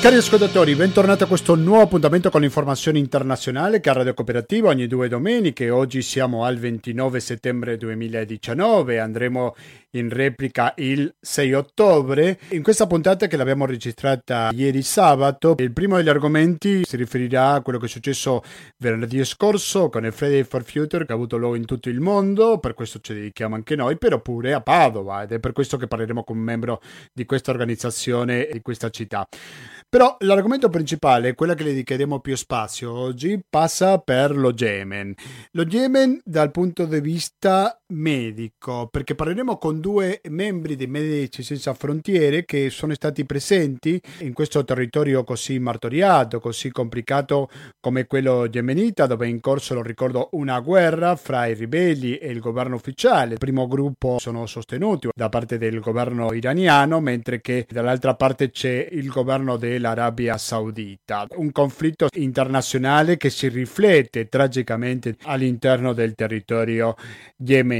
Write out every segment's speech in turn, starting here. Cari ascoltatori, bentornati a questo nuovo appuntamento con l'informazione internazionale che a Radio Cooperativa ogni due domeniche. Oggi siamo al 29 settembre 2019, andremo in replica il 6 ottobre. In questa puntata, che l'abbiamo registrata ieri sabato, il primo degli argomenti si riferirà a quello che è successo venerdì scorso con il Fridays for Future che ha avuto luogo in tutto il mondo. Per questo ci dedichiamo anche noi, però pure a Padova, ed è per questo che parleremo con un membro di questa organizzazione e di questa città. Però l'argomento principale, quella che le dedicheremo più spazio oggi, passa per lo Yemen. Lo Yemen dal punto di vista medico, perché parleremo con due membri di Medici Senza Frontiere che sono stati presenti in questo territorio così martoriato, così complicato come quello yemenita, dove è in corso, lo ricordo, una guerra fra i ribelli e il governo ufficiale. Il primo gruppo sono sostenuti da parte del governo iraniano, mentre che dall'altra parte c'è il governo dell'Arabia Saudita. Un conflitto internazionale che si riflette tragicamente all'interno del territorio yemenita.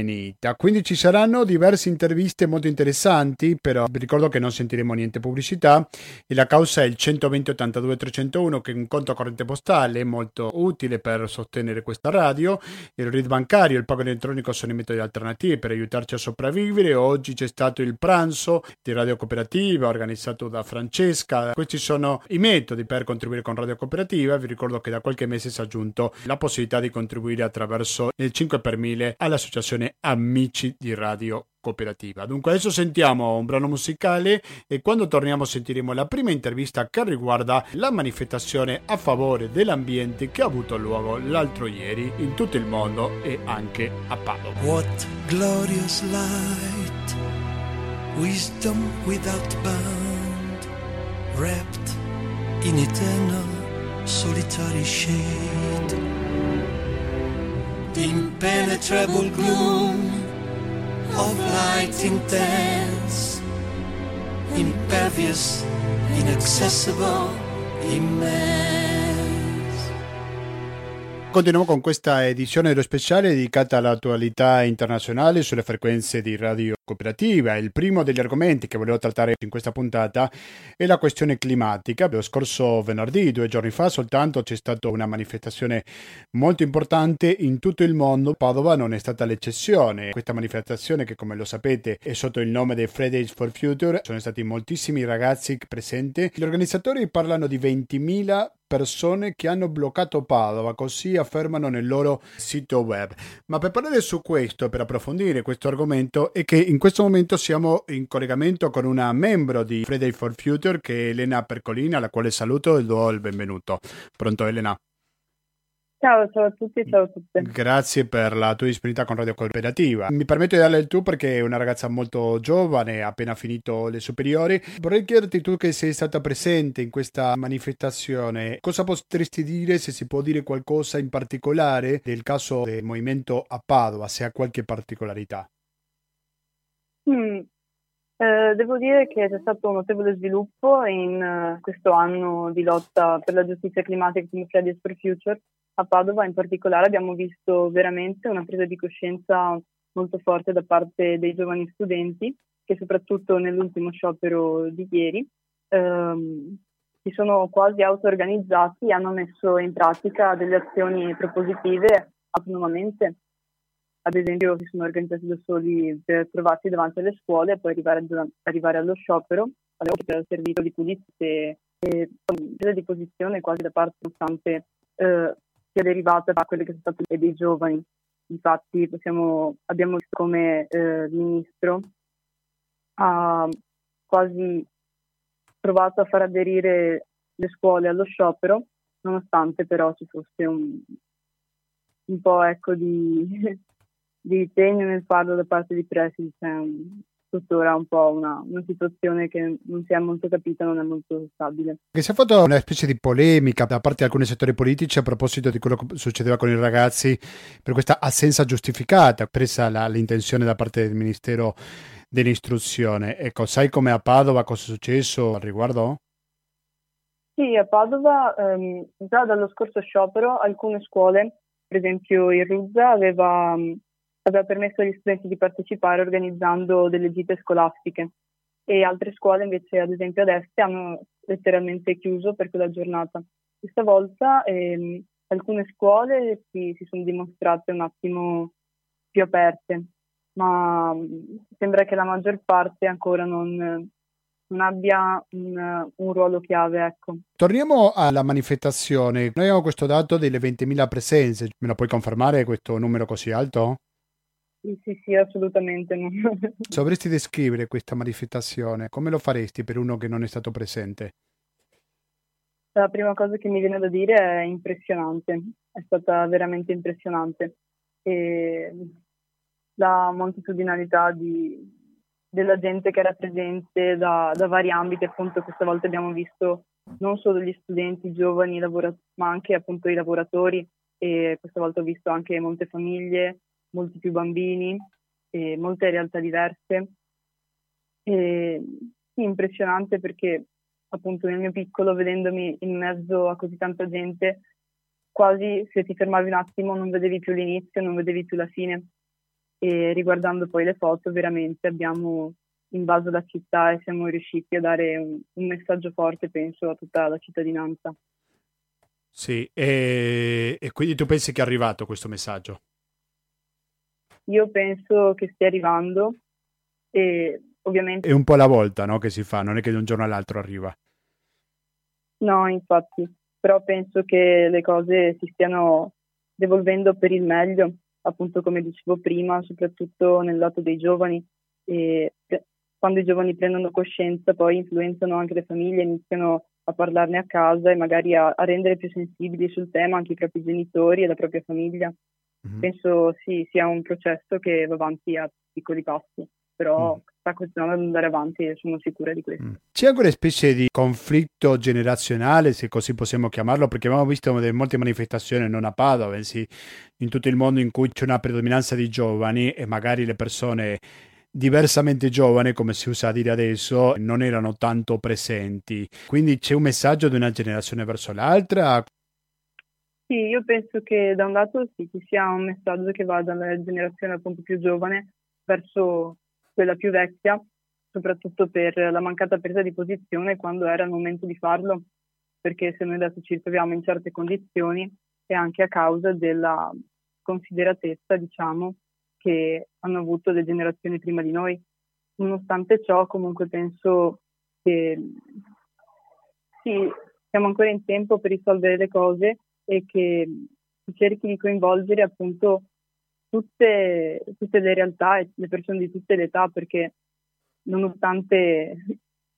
Quindi ci saranno diverse interviste molto interessanti, però vi ricordo che non sentiremo niente pubblicità, e la causa è il 120 82 301, che è un conto corrente postale molto utile per sostenere questa radio. Il RID bancario e il pago elettronico sono i metodi alternativi per aiutarci a sopravvivere. Oggi c'è stato il pranzo di Radio Cooperativa organizzato da Francesca. Questi sono i metodi per contribuire con Radio Cooperativa. Vi ricordo che da qualche mese si è aggiunto la possibilità di contribuire attraverso il 5 per 1000 all'associazione Amici di Radio Cooperativa. Dunque adesso sentiamo un brano musicale e quando torniamo sentiremo la prima intervista che riguarda la manifestazione a favore dell'ambiente che ha avuto luogo l'altro ieri in tutto il mondo e anche a Padova. What glorious light, wisdom without bound, wrapped in eternal solitary shade, the impenetrable gloom of light intense, impervious, inaccessible, immense. Continuiamo con questa edizione dello speciale dedicata all'attualità internazionale sulle frequenze di Radio Cooperativa. Il primo degli argomenti che volevo trattare in questa puntata è la questione climatica. Lo scorso venerdì, 2 giorni fa soltanto, c'è stata una manifestazione molto importante in tutto il mondo. Padova non è stata l'eccezione. Questa manifestazione, che come lo sapete è sotto il nome dei Fridays for Future, sono stati moltissimi ragazzi presenti. Gli organizzatori parlano di 20.000 persone che hanno bloccato Padova, così affermano nel loro sito web. Ma per parlare su questo, per approfondire questo argomento, è che in questo momento siamo in collegamento con una membro di Fridays for Future che è Elena Percolina, alla quale saluto e do il benvenuto. Pronto Elena? Ciao a tutti, ciao a tutte. Grazie per la tua disponibilità con Radio Cooperativa. Mi permetto di darle il tu perché è una ragazza molto giovane, ha appena finito le superiori. Vorrei chiederti, tu che sei stata presente in questa manifestazione, cosa potresti dire, se si può dire qualcosa in particolare del caso del movimento a Padova, se ha qualche particolarità? Devo dire che c'è stato un notevole sviluppo in questo anno di lotta per la giustizia climatica come Fridays for Future. A Padova in particolare abbiamo visto veramente una presa di coscienza molto forte da parte dei giovani studenti, che soprattutto nell'ultimo sciopero di ieri si sono quasi auto-organizzati e hanno messo in pratica delle azioni propositive autonomamente. Ad esempio si sono organizzati da soli per trovarsi davanti alle scuole e poi arrivare allo sciopero, al servizio di pulizie e presa di posizione quasi da parte costante che è derivata da quelle che sono state dei giovani. Infatti abbiamo visto come il ministro ha quasi provato a far aderire le scuole allo sciopero, nonostante però ci fosse un po' di tegno nel farlo da parte di presidi. Tuttora un po' una situazione che non si è molto capita, non è molto stabile. Che si è fatta una specie di polemica da parte di alcuni settori politici a proposito di quello che succedeva con i ragazzi per questa assenza giustificata, presa l'intenzione da parte del Ministero dell'Istruzione. Ecco, sai come a Padova cosa è successo al riguardo? Sì, a Padova già dallo scorso sciopero alcune scuole, per esempio il Ruzza, aveva permesso agli studenti di partecipare organizzando delle gite scolastiche, e altre scuole invece, ad esempio ad Est, hanno letteralmente chiuso per quella giornata. Questa volta alcune scuole si sono dimostrate un attimo più aperte, ma sembra che la maggior parte ancora non abbia un ruolo chiave, ecco. Torniamo alla manifestazione. Noi abbiamo questo dato delle 20.000 presenze. Me lo puoi confermare questo numero così alto? Sì, assolutamente. No. Dovresti descrivere questa manifestazione. Come lo faresti per uno che non è stato presente? La prima cosa che mi viene da dire è impressionante. È stata veramente impressionante. E la moltitudinalità della gente che era presente da vari ambiti, appunto questa volta abbiamo visto non solo gli studenti, i giovani, ma anche appunto i lavoratori, e questa volta ho visto anche molte famiglie, molti più bambini, e molte realtà diverse. E, sì, impressionante perché appunto nel mio piccolo, vedendomi in mezzo a così tanta gente, quasi se ti fermavi un attimo non vedevi più l'inizio, non vedevi più la fine. E riguardando poi le foto, veramente abbiamo invaso la città e siamo riusciti a dare un messaggio forte, penso, a tutta la cittadinanza. Sì, e quindi tu pensi che è arrivato questo messaggio? Io penso che stia arrivando, e ovviamente... È un po' alla volta, no, che si fa, non è che da un giorno all'altro arriva. No, infatti, però penso che le cose si stiano devolvendo per il meglio. Appunto, come dicevo prima, soprattutto nel lato dei giovani, e quando i giovani prendono coscienza poi influenzano anche le famiglie, iniziano a parlarne a casa e magari a rendere più sensibili sul tema anche i propri genitori e la propria famiglia. Mm-hmm. Penso sì, sia un processo che va avanti a piccoli passi, però sta continuando ad andare avanti e sono sicura di questo. C'è quella specie di conflitto generazionale, se così possiamo chiamarlo, perché abbiamo visto molte manifestazioni non a Padova, bensì in tutto il mondo, in cui c'è una predominanza di giovani e magari le persone diversamente giovani, come si usa a dire adesso, non erano tanto presenti. Quindi c'è un messaggio di una generazione verso l'altra? Sì, io penso che da un lato sì, ci sia un messaggio che va dalla generazione appunto più giovane verso quella più vecchia, soprattutto per la mancata presa di posizione quando era il momento di farlo, perché se noi adesso ci troviamo in certe condizioni è anche a causa della consideratezza, diciamo, che hanno avuto le generazioni prima di noi. Nonostante ciò, comunque penso che sì, siamo ancora in tempo per risolvere le cose e che si cerchi di coinvolgere appunto tutte le realtà e le persone di tutte le età, perché nonostante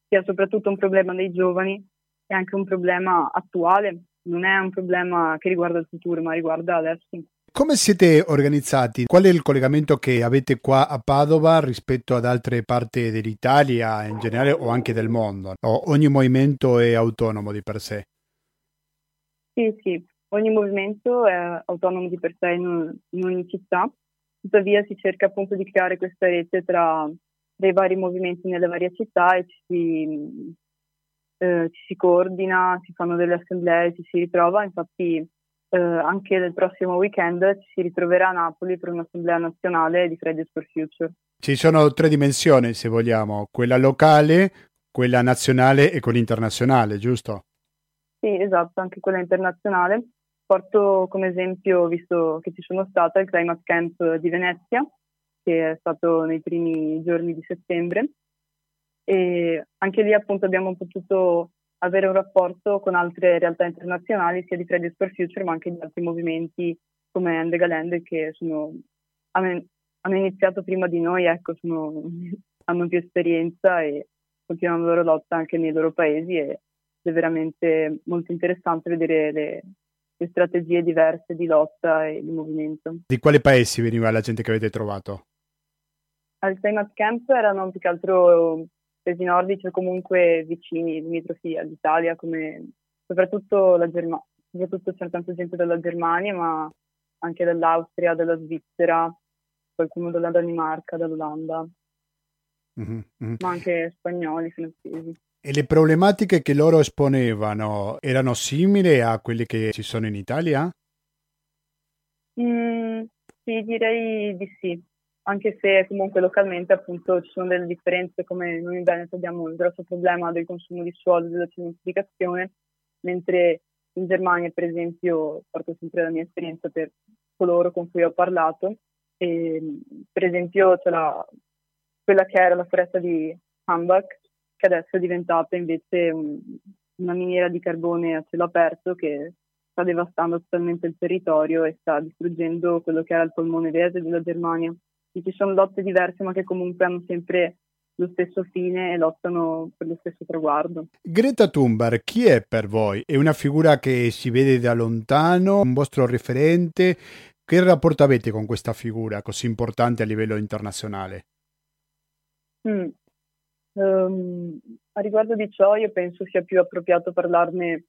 sia soprattutto un problema dei giovani, è anche un problema attuale, non è un problema che riguarda il futuro, ma riguarda adesso. Come siete organizzati? Qual è il collegamento che avete qua a Padova rispetto ad altre parti dell'Italia in generale o anche del mondo? Ogni movimento è autonomo di per sé? Sì. Ogni movimento è autonomo di per sé in ogni città, tuttavia si cerca appunto di creare questa rete tra i vari movimenti nelle varie città e ci si coordina, si fanno delle assemblee, ci si ritrova. Infatti anche nel prossimo weekend ci si ritroverà a Napoli per un'assemblea nazionale di Fridays for Future. Ci sono tre dimensioni, se vogliamo, quella locale, quella nazionale e quella internazionale, giusto? Sì, esatto, anche quella internazionale. Porto come esempio, visto che ci sono stata, il Climate Camp di Venezia, che è stato nei primi giorni di settembre, e anche lì appunto abbiamo potuto avere un rapporto con altre realtà internazionali, sia di Fridays for Future ma anche di altri movimenti come Ende Gelände, che hanno iniziato prima di noi, ecco, hanno più esperienza e continuano la loro lotta anche nei loro paesi, ed è veramente molto interessante vedere le strategie diverse di lotta e di movimento. Di quali paesi veniva la gente che avete trovato? Al Climate Camp erano più che altro paesi nordici o comunque vicini, limitrofi all'Italia, come soprattutto la Germania. Soprattutto c'era tanta gente dalla Germania, ma anche dall'Austria, dalla Svizzera, qualcuno dalla Danimarca, dall'Olanda, ma anche spagnoli, francesi. E le problematiche che loro esponevano erano simili a quelle che ci sono in Italia? Sì, direi di sì. anche se comunque localmente appunto ci sono delle differenze, come noi in Veneto abbiamo un grosso problema del consumo di suolo, della cementificazione, mentre in Germania, per esempio, porto sempre la mia esperienza per coloro con cui ho parlato, e, per esempio c'era quella che era la foresta di Hambach, che adesso è diventata invece una miniera di carbone a cielo aperto che sta devastando totalmente il territorio e sta distruggendo quello che era il polmone verde della Germania. Ci sono lotte diverse ma che comunque hanno sempre lo stesso fine e lottano per lo stesso traguardo. Greta Thunberg chi è per voi? È una figura che si vede da lontano, un vostro referente? Che rapporto avete con questa figura così importante a livello internazionale? A riguardo di ciò io penso sia più appropriato parlarne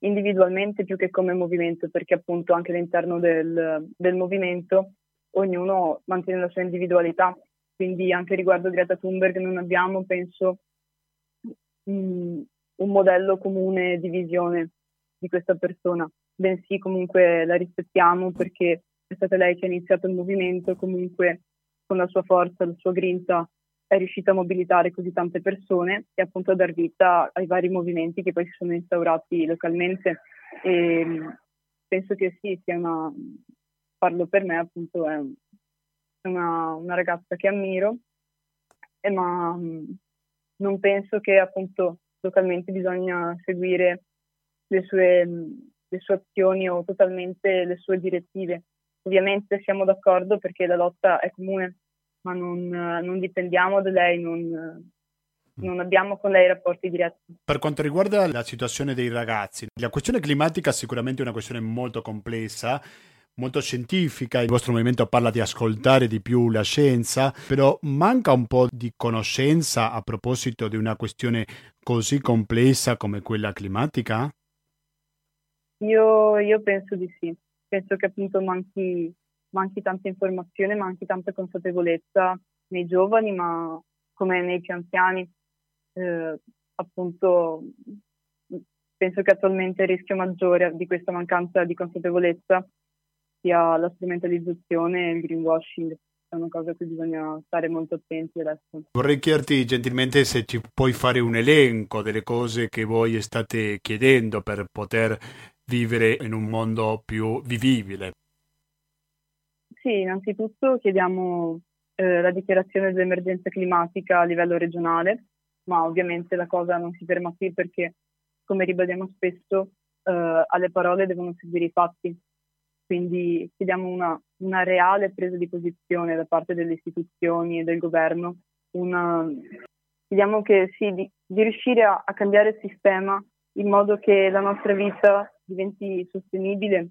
individualmente più che come movimento, perché appunto anche all'interno del movimento ognuno mantiene la sua individualità, quindi anche riguardo Greta Thunberg non abbiamo, penso, un modello comune di visione di questa persona, bensì comunque la rispettiamo perché è stata lei che ha iniziato il movimento e comunque con la sua forza, la sua grinta è riuscita a mobilitare così tante persone e appunto a dar vita ai vari movimenti che poi si sono instaurati localmente. E penso che sì, sia una... Parlo per me, appunto, è una ragazza che ammiro, ma non penso che appunto localmente bisogna seguire le sue azioni o totalmente le sue direttive. Ovviamente siamo d'accordo perché la lotta è comune, ma non dipendiamo da lei, non abbiamo con lei rapporti diretti. Per quanto riguarda la situazione dei ragazzi, la questione climatica è sicuramente una questione molto complessa, molto scientifica. Il vostro movimento parla di ascoltare di più la scienza, però manca un po' di conoscenza a proposito di una questione così complessa come quella climatica? Io penso di sì. Penso che appunto manchi tanta informazione, manchi tanta consapevolezza nei giovani, ma come nei più anziani. Appunto penso che attualmente il rischio maggiore di questa mancanza di consapevolezza sia la strumentalizzazione e il greenwashing. È una cosa a cui bisogna stare molto attenti adesso. Vorrei chiederti gentilmente se ci puoi fare un elenco delle cose che voi state chiedendo per poter vivere in un mondo più vivibile. Sì, innanzitutto chiediamo la dichiarazione dell'emergenza climatica a livello regionale, ma ovviamente la cosa non si ferma qui perché, come ribadiamo spesso, alle parole devono seguire i fatti. Quindi chiediamo una reale presa di posizione da parte delle istituzioni e del governo, chiediamo che sì, di riuscire a cambiare il sistema in modo che la nostra vita diventi sostenibile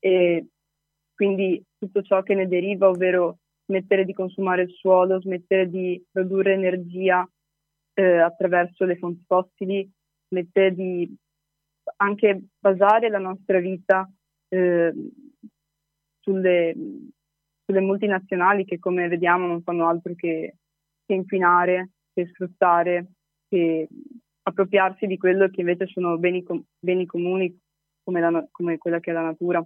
e quindi tutto ciò che ne deriva, ovvero smettere di consumare il suolo, smettere di produrre energia attraverso le fonti fossili, smettere di anche basare la nostra vita sulle multinazionali che, come vediamo, non fanno altro che inquinare, che sfruttare, che appropriarsi di quello che invece sono beni comuni come quella che è la natura.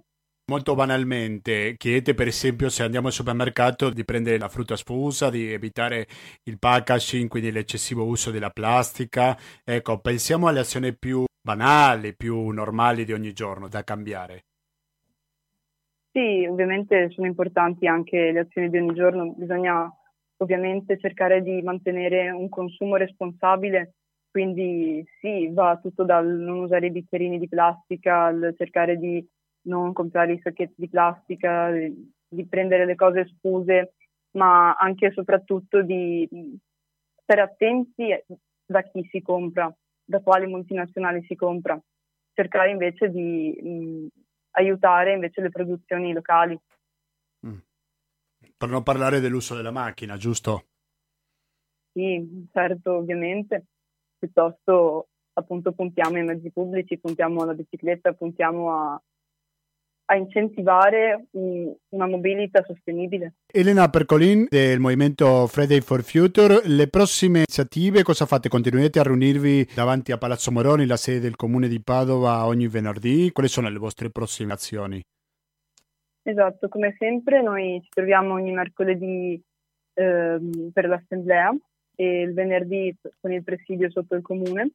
Molto banalmente, chiedete per esempio se andiamo al supermercato di prendere la frutta sfusa, di evitare il packaging, quindi l'eccessivo uso della plastica. Ecco, pensiamo alle azioni più banali, più normali di ogni giorno da cambiare. Sì, ovviamente sono importanti anche le azioni di ogni giorno, bisogna ovviamente cercare di mantenere un consumo responsabile, quindi sì, va tutto dal non usare i bicchierini di plastica, al cercare di non comprare i sacchetti di plastica, di prendere le cose sfuse, ma anche e soprattutto di stare attenti da chi si compra, da quale multinazionale si compra, cercare invece di aiutare invece le produzioni locali. Per non parlare dell'uso della macchina, giusto? Sì, certo, ovviamente. Piuttosto appunto puntiamo ai mezzi pubblici, puntiamo alla bicicletta, puntiamo a incentivare una mobilità sostenibile. Elena Percolin del movimento Fridays for Future, le prossime iniziative cosa fate? Continuerete a riunirvi davanti a Palazzo Moroni, la sede del comune di Padova, ogni venerdì? Quali sono le vostre prossime azioni? Esatto, come sempre noi ci troviamo ogni mercoledì per l'assemblea e il venerdì con il presidio sotto il comune,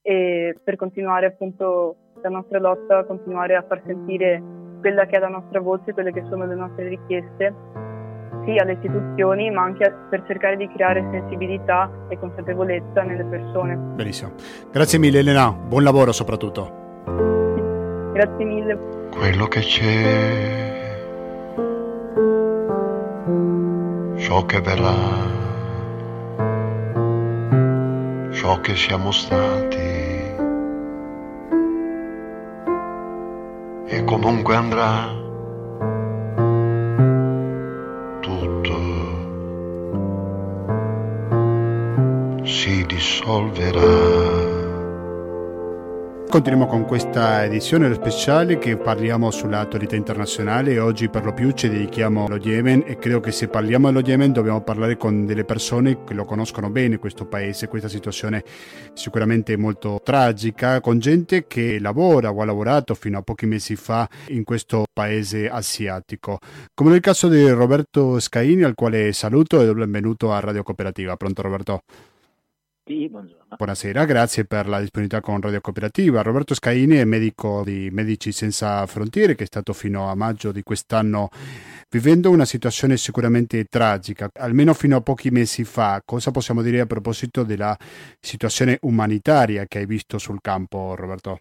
e per continuare appunto la nostra lotta, continuare a far sentire quella che è la nostra voce, quelle che sono le nostre richieste, sì alle istituzioni, ma anche per cercare di creare sensibilità e consapevolezza nelle persone. Benissimo, grazie mille Elena, buon lavoro soprattutto. Grazie mille. Quello che c'è, ciò che verrà, ciò che siamo stati e comunque andrà, tutto si dissolverà. Continuiamo con questa edizione speciale che parliamo sull'attualità internazionale e oggi per lo più ci dedichiamo allo Yemen, e credo che se parliamo dello Yemen dobbiamo parlare con delle persone che lo conoscono bene questo paese, questa situazione sicuramente molto tragica, con gente che lavora o ha lavorato fino a pochi mesi fa in questo paese asiatico, come nel caso di Roberto Scaini, al quale saluto e do il benvenuto a Radio Cooperativa. Pronto Roberto? Buongiorno. Buonasera, grazie per la disponibilità con Radio Cooperativa. Roberto Scaini è medico di Medici Senza Frontiere, che è stato fino a maggio di quest'anno vivendo una situazione sicuramente tragica, almeno fino a pochi mesi fa. Cosa possiamo dire a proposito della situazione umanitaria che hai visto sul campo, Roberto?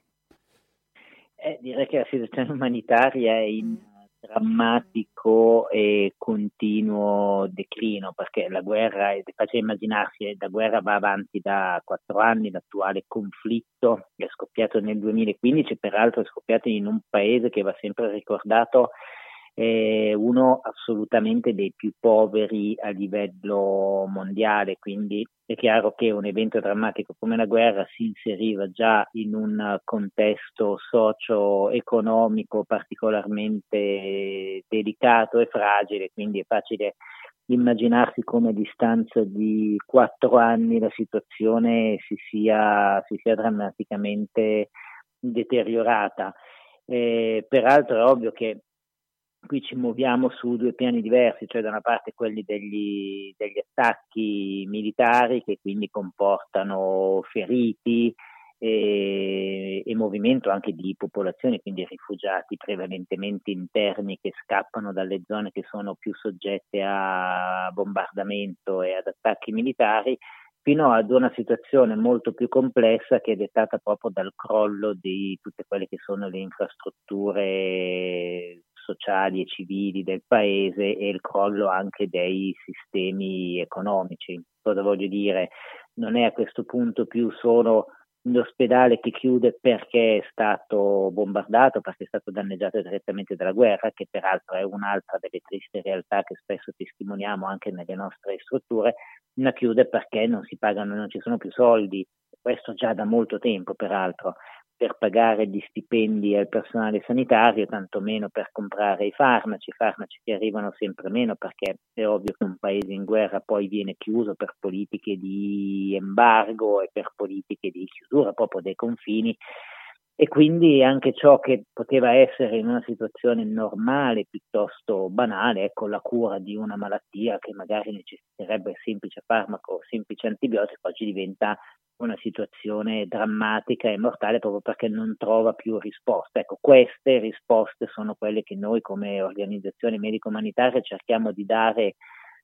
Direi che la situazione umanitaria è in drammatico e continuo declino, perché la guerra, è facile immaginarsi, la guerra va avanti da 4 anni, l'attuale conflitto è scoppiato nel 2015, peraltro è scoppiato in un paese che va sempre ricordato uno assolutamente dei più poveri a livello mondiale, quindi è chiaro che un evento drammatico come la guerra si inseriva già in un contesto socio-economico particolarmente delicato e fragile, quindi è facile immaginarsi come a distanza di 4 anni la situazione si sia drammaticamente deteriorata. Peraltro è ovvio che qui ci muoviamo su 2 piani diversi, cioè da una parte quelli degli attacchi militari, che quindi comportano feriti e movimento anche di popolazione, quindi rifugiati prevalentemente interni che scappano dalle zone che sono più soggette a bombardamento e ad attacchi militari, fino ad una situazione molto più complessa che è dettata proprio dal crollo di tutte quelle che sono le infrastrutture sociali e civili del paese e il crollo anche dei sistemi economici. Cosa voglio dire? Non è a questo punto più solo l'ospedale che chiude perché è stato bombardato, perché è stato danneggiato direttamente dalla guerra, che peraltro è un'altra delle tristi realtà che spesso testimoniamo anche nelle nostre strutture, ma chiude perché non si pagano, non ci sono più soldi, questo già da molto tempo peraltro, per pagare gli stipendi al personale sanitario, tantomeno per comprare i farmaci che arrivano sempre meno, perché è ovvio che un paese in guerra poi viene chiuso per politiche di embargo e per politiche di chiusura proprio dei confini, e quindi anche ciò che poteva essere in una situazione normale piuttosto banale, ecco la cura di una malattia che magari necessiterebbe semplice farmaco o semplice antibiotico, oggi diventa una situazione drammatica e mortale proprio perché non trova più risposte. Ecco, queste risposte sono quelle che noi come organizzazione medico-umanitaria cerchiamo di dare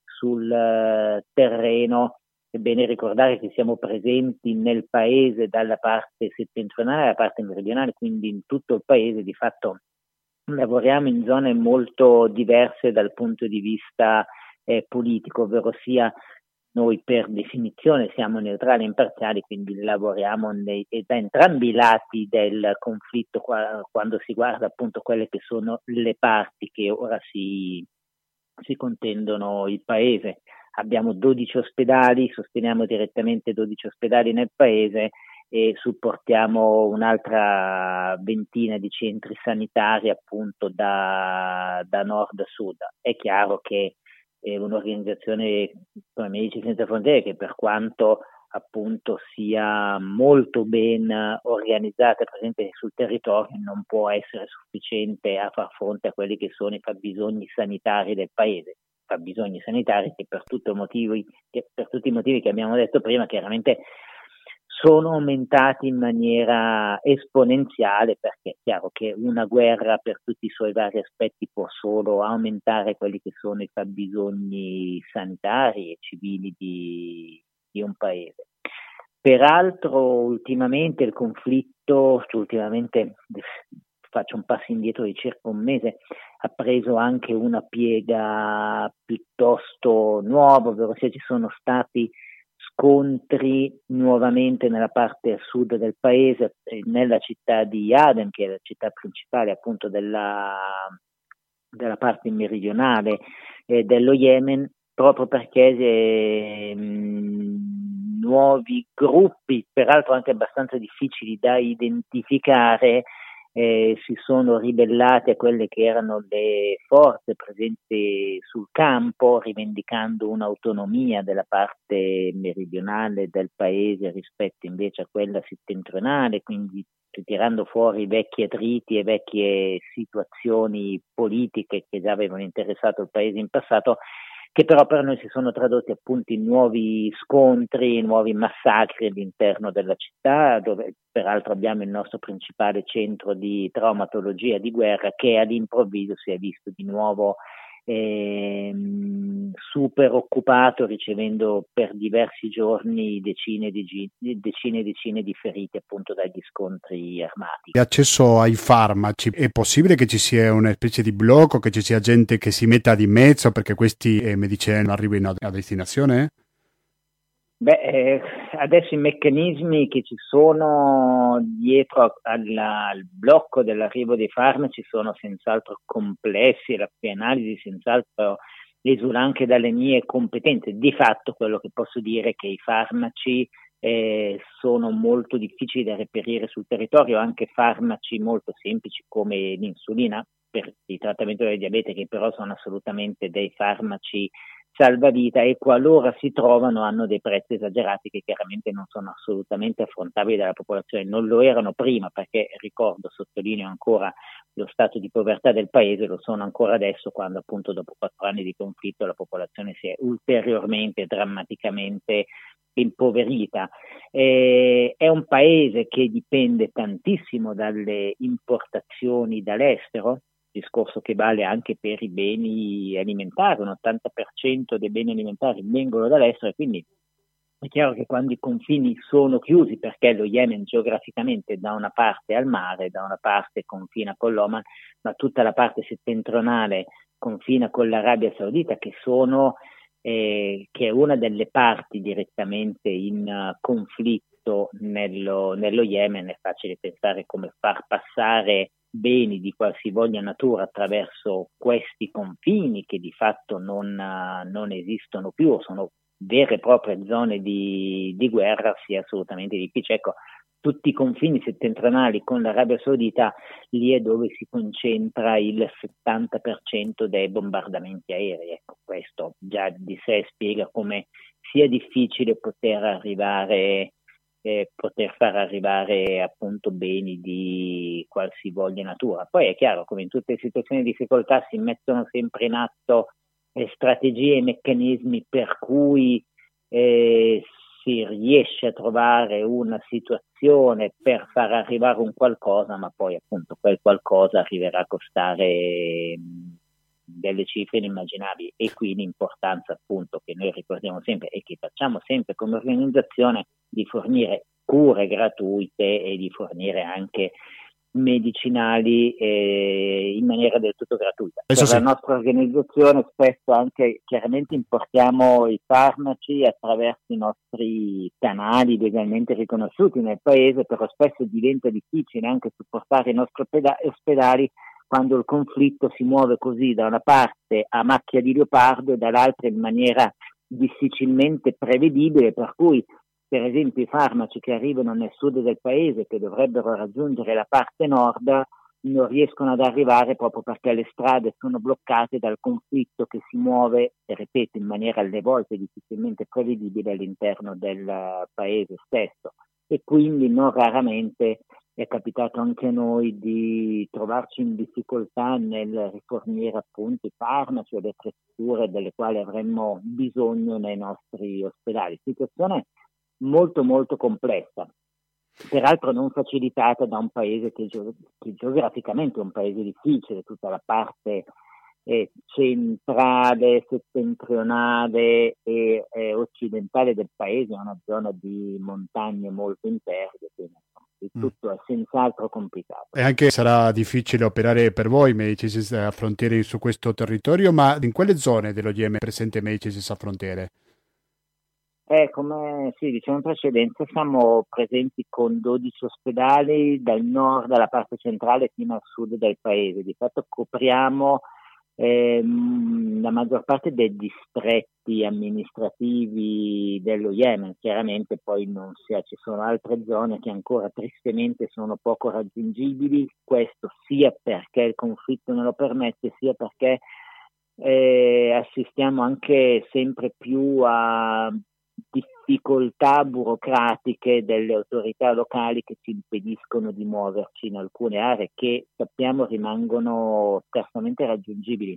sul terreno. È bene ricordare che siamo presenti nel paese dalla parte settentrionale alla parte meridionale, quindi in tutto il paese di fatto lavoriamo in zone molto diverse dal punto di vista politico, ovvero sia noi per definizione siamo neutrali e imparziali, quindi lavoriamo da entrambi i lati del conflitto quando si guarda appunto quelle che sono le parti che ora si contendono il paese. Abbiamo 12 ospedali, sosteniamo direttamente 12 ospedali nel paese e supportiamo un'altra ventina di centri sanitari appunto da nord a sud. È chiaro che è un'organizzazione come Medici Senza Frontiere che per quanto appunto sia molto ben organizzata e presente sul territorio, non può essere sufficiente a far fronte a quelli che sono i fabbisogni sanitari del paese. Fabbisogni sanitari che per tutti i motivi che abbiamo detto prima chiaramente sono aumentati in maniera esponenziale, perché è chiaro che una guerra per tutti i suoi vari aspetti può solo aumentare quelli che sono i fabbisogni sanitari e civili di un paese. Peraltro ultimamente il conflitto, faccio un passo indietro di circa un mese, ha preso anche una piega piuttosto nuova, ovvero ci sono stati scontri nuovamente nella parte sud del paese, nella città di Aden, che è la città principale appunto della parte meridionale dello Yemen, proprio perché nuovi gruppi, peraltro anche abbastanza difficili da identificare, si sono ribellati a quelle che erano le forze presenti sul campo, rivendicando un'autonomia della parte meridionale del paese rispetto invece a quella settentrionale, quindi tirando fuori vecchi attriti e vecchie situazioni politiche che già avevano interessato il paese in passato, che però per noi si sono tradotti appunto in nuovi scontri, in nuovi massacri all'interno della città, dove peraltro abbiamo il nostro principale centro di traumatologia di guerra che all'improvviso si è visto di nuovo super occupato, ricevendo per diversi giorni decine e decine di feriti appunto dagli scontri armati. L'accesso ai farmaci, è possibile che ci sia una specie di blocco, che ci sia gente che si metta di mezzo perché questi medicinali non arrivino a destinazione? Adesso i meccanismi che ci sono dietro al blocco dell'arrivo dei farmaci sono senz'altro complessi, la mia analisi senz'altro esula anche dalle mie competenze. Di fatto quello che posso dire è che i farmaci sono molto difficili da reperire sul territorio, anche farmaci molto semplici come l'insulina per il trattamento del diabete, che però sono assolutamente dei farmaci salvavita e qualora si trovano hanno dei prezzi esagerati che chiaramente non sono assolutamente affrontabili dalla popolazione, non lo erano prima perché ricordo, sottolineo ancora lo stato di povertà del paese, lo sono ancora adesso quando appunto dopo 4 anni di conflitto la popolazione si è ulteriormente drammaticamente impoverita. È un paese che dipende tantissimo dalle importazioni dall'estero, discorso che vale anche per i beni alimentari, un 80% dei beni alimentari vengono dall'estero e quindi è chiaro che quando i confini sono chiusi, perché lo Yemen geograficamente da una parte al mare, da una parte confina con l'Oman, ma tutta la parte settentrionale confina con l'Arabia Saudita, che è una delle parti direttamente in conflitto nello Yemen, è facile pensare come far passare beni di qualsivoglia natura attraverso questi confini che di fatto non esistono più, sono vere e proprie zone di guerra, sia assolutamente difficile. Ecco, tutti i confini settentrionali con l'Arabia Saudita, lì è dove si concentra il 70% dei bombardamenti aerei. Ecco, questo già di sé spiega come sia difficile poter far arrivare appunto beni di qualsivoglia natura. Poi è chiaro, come in tutte le situazioni di difficoltà si mettono sempre in atto strategie e meccanismi per cui si riesce a trovare una situazione per far arrivare un qualcosa, ma poi appunto quel qualcosa arriverà a costare delle cifre inimmaginabili, e qui l'importanza appunto che noi ricordiamo sempre e che facciamo sempre come organizzazione di fornire cure gratuite e di fornire anche medicinali in maniera del tutto gratuita. Questo per sì. La nostra organizzazione spesso anche chiaramente importiamo i farmaci attraverso i nostri canali legalmente riconosciuti nel paese, però spesso diventa difficile anche supportare i nostri ospedali quando il conflitto si muove così da una parte a macchia di leopardo e dall'altra in maniera difficilmente prevedibile, per cui per esempio i farmaci che arrivano nel sud del paese che dovrebbero raggiungere la parte nord non riescono ad arrivare proprio perché le strade sono bloccate dal conflitto che si muove, ripeto, in maniera alle volte difficilmente prevedibile all'interno del paese stesso. E quindi non raramente è capitato anche a noi di trovarci in difficoltà nel rifornire appunto i farmaci o le attrezzature delle quali avremmo bisogno nei nostri ospedali. Situazione molto molto complessa, peraltro non facilitata da un paese che geograficamente è un paese difficile, tutta la parte centrale, settentrionale e occidentale del paese è una zona di montagne molto impervie, quindi tutto è senz'altro complicato. E anche sarà difficile operare per voi Medici Senza Frontiere su questo territorio, ma in quelle zone dello Yemen presente Medici Senza Frontiere? Come sì, diciamo in precedenza, siamo presenti con 12 ospedali dal nord alla parte centrale fino al sud del paese. Di fatto copriamo la maggior parte dei distretti amministrativi dello Yemen. Chiaramente poi ci sono altre zone che ancora tristemente sono poco raggiungibili, questo sia perché il conflitto non lo permette, sia perché assistiamo anche sempre più a difficoltà burocratiche delle autorità locali che ci impediscono di muoverci in alcune aree che sappiamo rimangono scarsamente raggiungibili.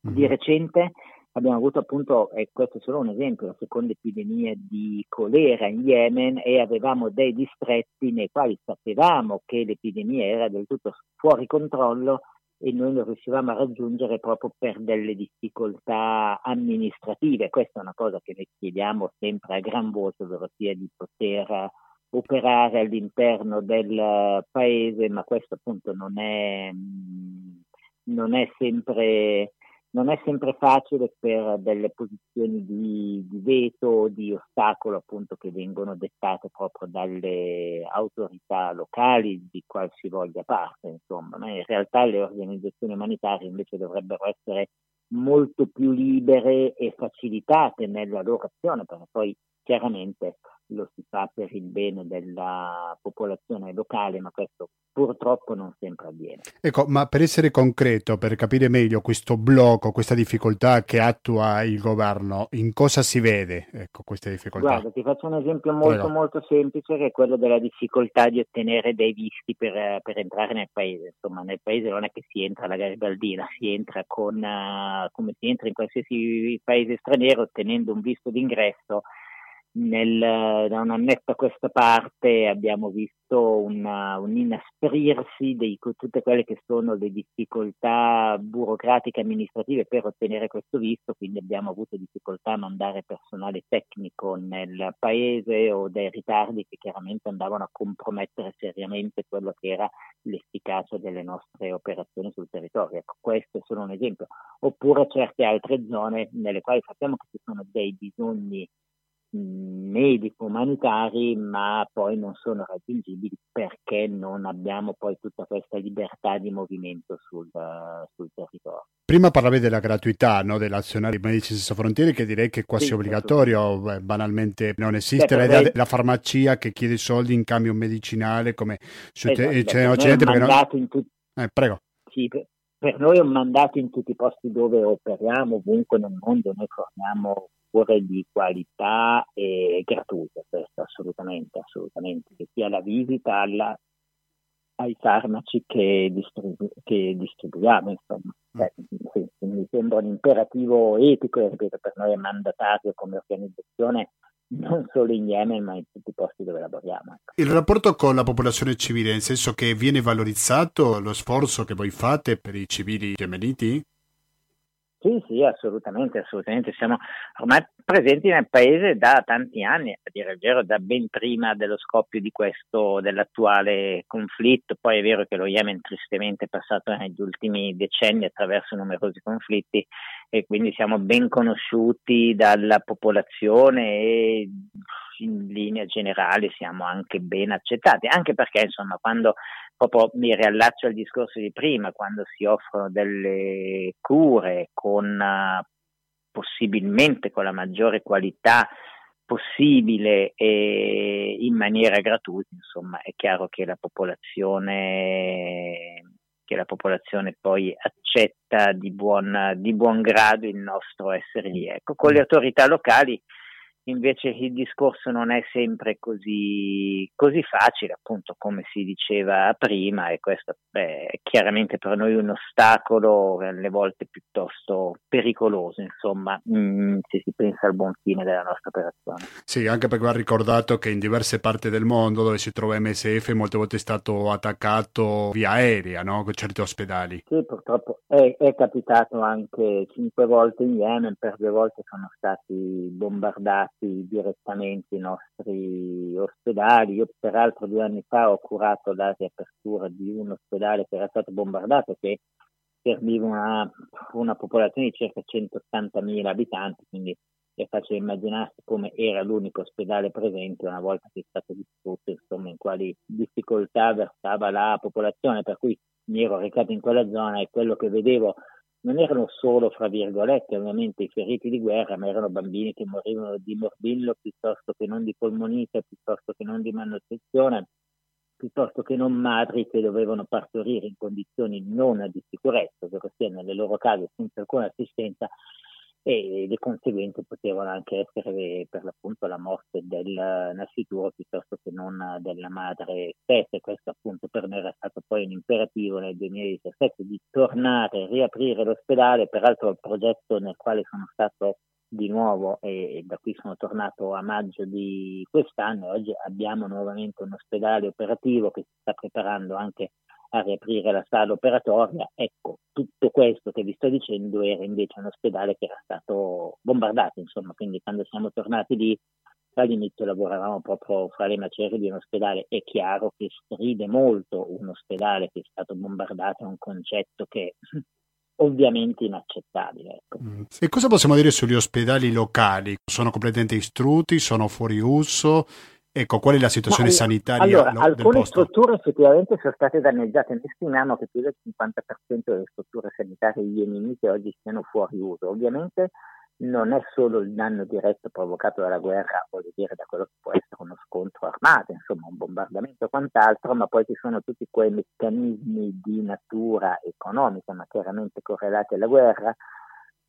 Di recente abbiamo avuto appunto, e questo è solo un esempio, la seconda epidemia di colera in Yemen e avevamo dei distretti nei quali sapevamo che l'epidemia era del tutto fuori controllo e noi lo riuscivamo a raggiungere proprio per delle difficoltà amministrative. Questa è una cosa che noi chiediamo sempre a gran voce, ovvero sia di poter operare all'interno del paese, ma questo appunto non è sempre facile per delle posizioni di veto, di ostacolo appunto che vengono dettate proprio dalle autorità locali di qualsivoglia parte, insomma. Ma in realtà le organizzazioni umanitarie invece dovrebbero essere molto più libere e facilitate nella loro azione, perché poi chiaramente lo si fa per il bene della popolazione locale, ma questo purtroppo non sempre avviene. Ecco, ma per essere concreto, per capire meglio questo blocco, questa difficoltà che attua il governo, in cosa si vede, ecco, queste difficoltà? Guarda, ti faccio un esempio molto molto semplice, che è quello della difficoltà di ottenere dei visti per entrare nel paese. Insomma, nel paese non è che si entra alla garibaldina, si entra con come si entra in qualsiasi paese straniero, ottenendo un visto d'ingresso. Da un annetto a questa parte abbiamo visto un inasprirsi di tutte quelle che sono le difficoltà burocratiche amministrative per ottenere questo visto, quindi abbiamo avuto difficoltà a mandare personale tecnico nel paese o dei ritardi che chiaramente andavano a compromettere seriamente quello che era l'efficacia delle nostre operazioni sul territorio. Ecco, questo è solo un esempio. Oppure certe altre zone nelle quali sappiamo che ci sono dei bisogni medico-umanitari, ma poi non sono raggiungibili perché non abbiamo poi tutta questa libertà di movimento sul territorio. Prima parlavi della gratuità, no, dell'azionare di Medici Senza Frontiere, che direi che è quasi obbligatorio, banalmente non esiste la farmacia che chiede soldi in cambio medicinale come c'è in Occidente. Per noi è un mandato in tutti i posti dove operiamo, ovunque nel mondo noi forniamo cure di qualità e gratuita, questo assolutamente, che sia la visita ai farmaci che distribuiamo, insomma. Mi sembra un imperativo etico, e ripeto, per noi è mandatario come organizzazione, non solo in Yemen ma in tutti i posti dove lavoriamo. Il rapporto con la popolazione civile, nel senso che viene valorizzato lo sforzo che voi fate per i civili yemeniti? Sì, assolutamente. Siamo ormai presenti nel paese da tanti anni, a dire il vero, da ben prima dello scoppio dell'attuale conflitto. Poi è vero che lo Yemen tristemente è passato negli ultimi decenni attraverso numerosi conflitti e quindi siamo ben conosciuti dalla popolazione e in linea generale siamo anche ben accettati, anche perché insomma quando proprio mi riallaccio al discorso di prima, quando si offrono delle cure possibilmente con la maggiore qualità possibile e in maniera gratuita, insomma è chiaro che la popolazione che la popolazione poi accetta di buon grado il nostro essere lì. Ecco, con le autorità locali invece il discorso non è sempre così facile, appunto come si diceva prima, e questo è chiaramente per noi un ostacolo, alle volte piuttosto pericoloso, insomma, se si pensa al buon fine della nostra operazione. Sì, anche perché va ricordato che in diverse parti del mondo dove si trova MSF molte volte è stato attaccato via aerea, no? Con certi ospedali. Sì, purtroppo è capitato anche 5 volte in Yemen, per 2 volte sono stati bombardati direttamente i nostri ospedali. Io peraltro 2 anni fa ho curato la riapertura di un ospedale che era stato bombardato, che serviva una popolazione di circa 180.000 abitanti, quindi è facile immaginarsi come era l'unico ospedale presente una volta che è stato distrutto, insomma, in quali difficoltà versava la popolazione, per cui mi ero recato in quella zona e quello che vedevo non erano solo, fra virgolette, ovviamente i feriti di guerra, ma erano bambini che morivano di morbillo, piuttosto che non di polmonite, piuttosto che non di malnutrizione, piuttosto che non madri che dovevano partorire in condizioni non di sicurezza, ovvero sia nelle loro case senza alcuna assistenza, e le conseguenze potevano anche essere per l'appunto la morte del nascituro piuttosto che non della madre stessa. E questo appunto per me era stato poi un imperativo nel 2017 di tornare a riaprire l'ospedale, peraltro il progetto nel quale sono stato di nuovo e da qui sono tornato a maggio di quest'anno. Oggi abbiamo nuovamente un ospedale operativo che si sta preparando anche a riaprire la sala operatoria. Ecco, tutto questo che vi sto dicendo era invece un ospedale che era stato bombardato, insomma, quindi quando siamo tornati lì all'inizio lavoravamo proprio fra le macerie di un ospedale. È chiaro che stride molto un ospedale che è stato bombardato, è un concetto che ovviamente inaccettabile. Ecco. E cosa possiamo dire sugli ospedali locali? Sono completamente distrutti, sono fuori uso? Ecco, qual è la situazione sanitaria? Allora, alcune strutture effettivamente sono state danneggiate. Stimiamo che più del 50% delle strutture sanitarie yemenite oggi siano fuori uso. Ovviamente non è solo il danno diretto provocato dalla guerra, voglio dire da quello che può essere uno scontro armato, insomma un bombardamento o quant'altro, ma poi ci sono tutti quei meccanismi di natura economica, ma chiaramente correlati alla guerra,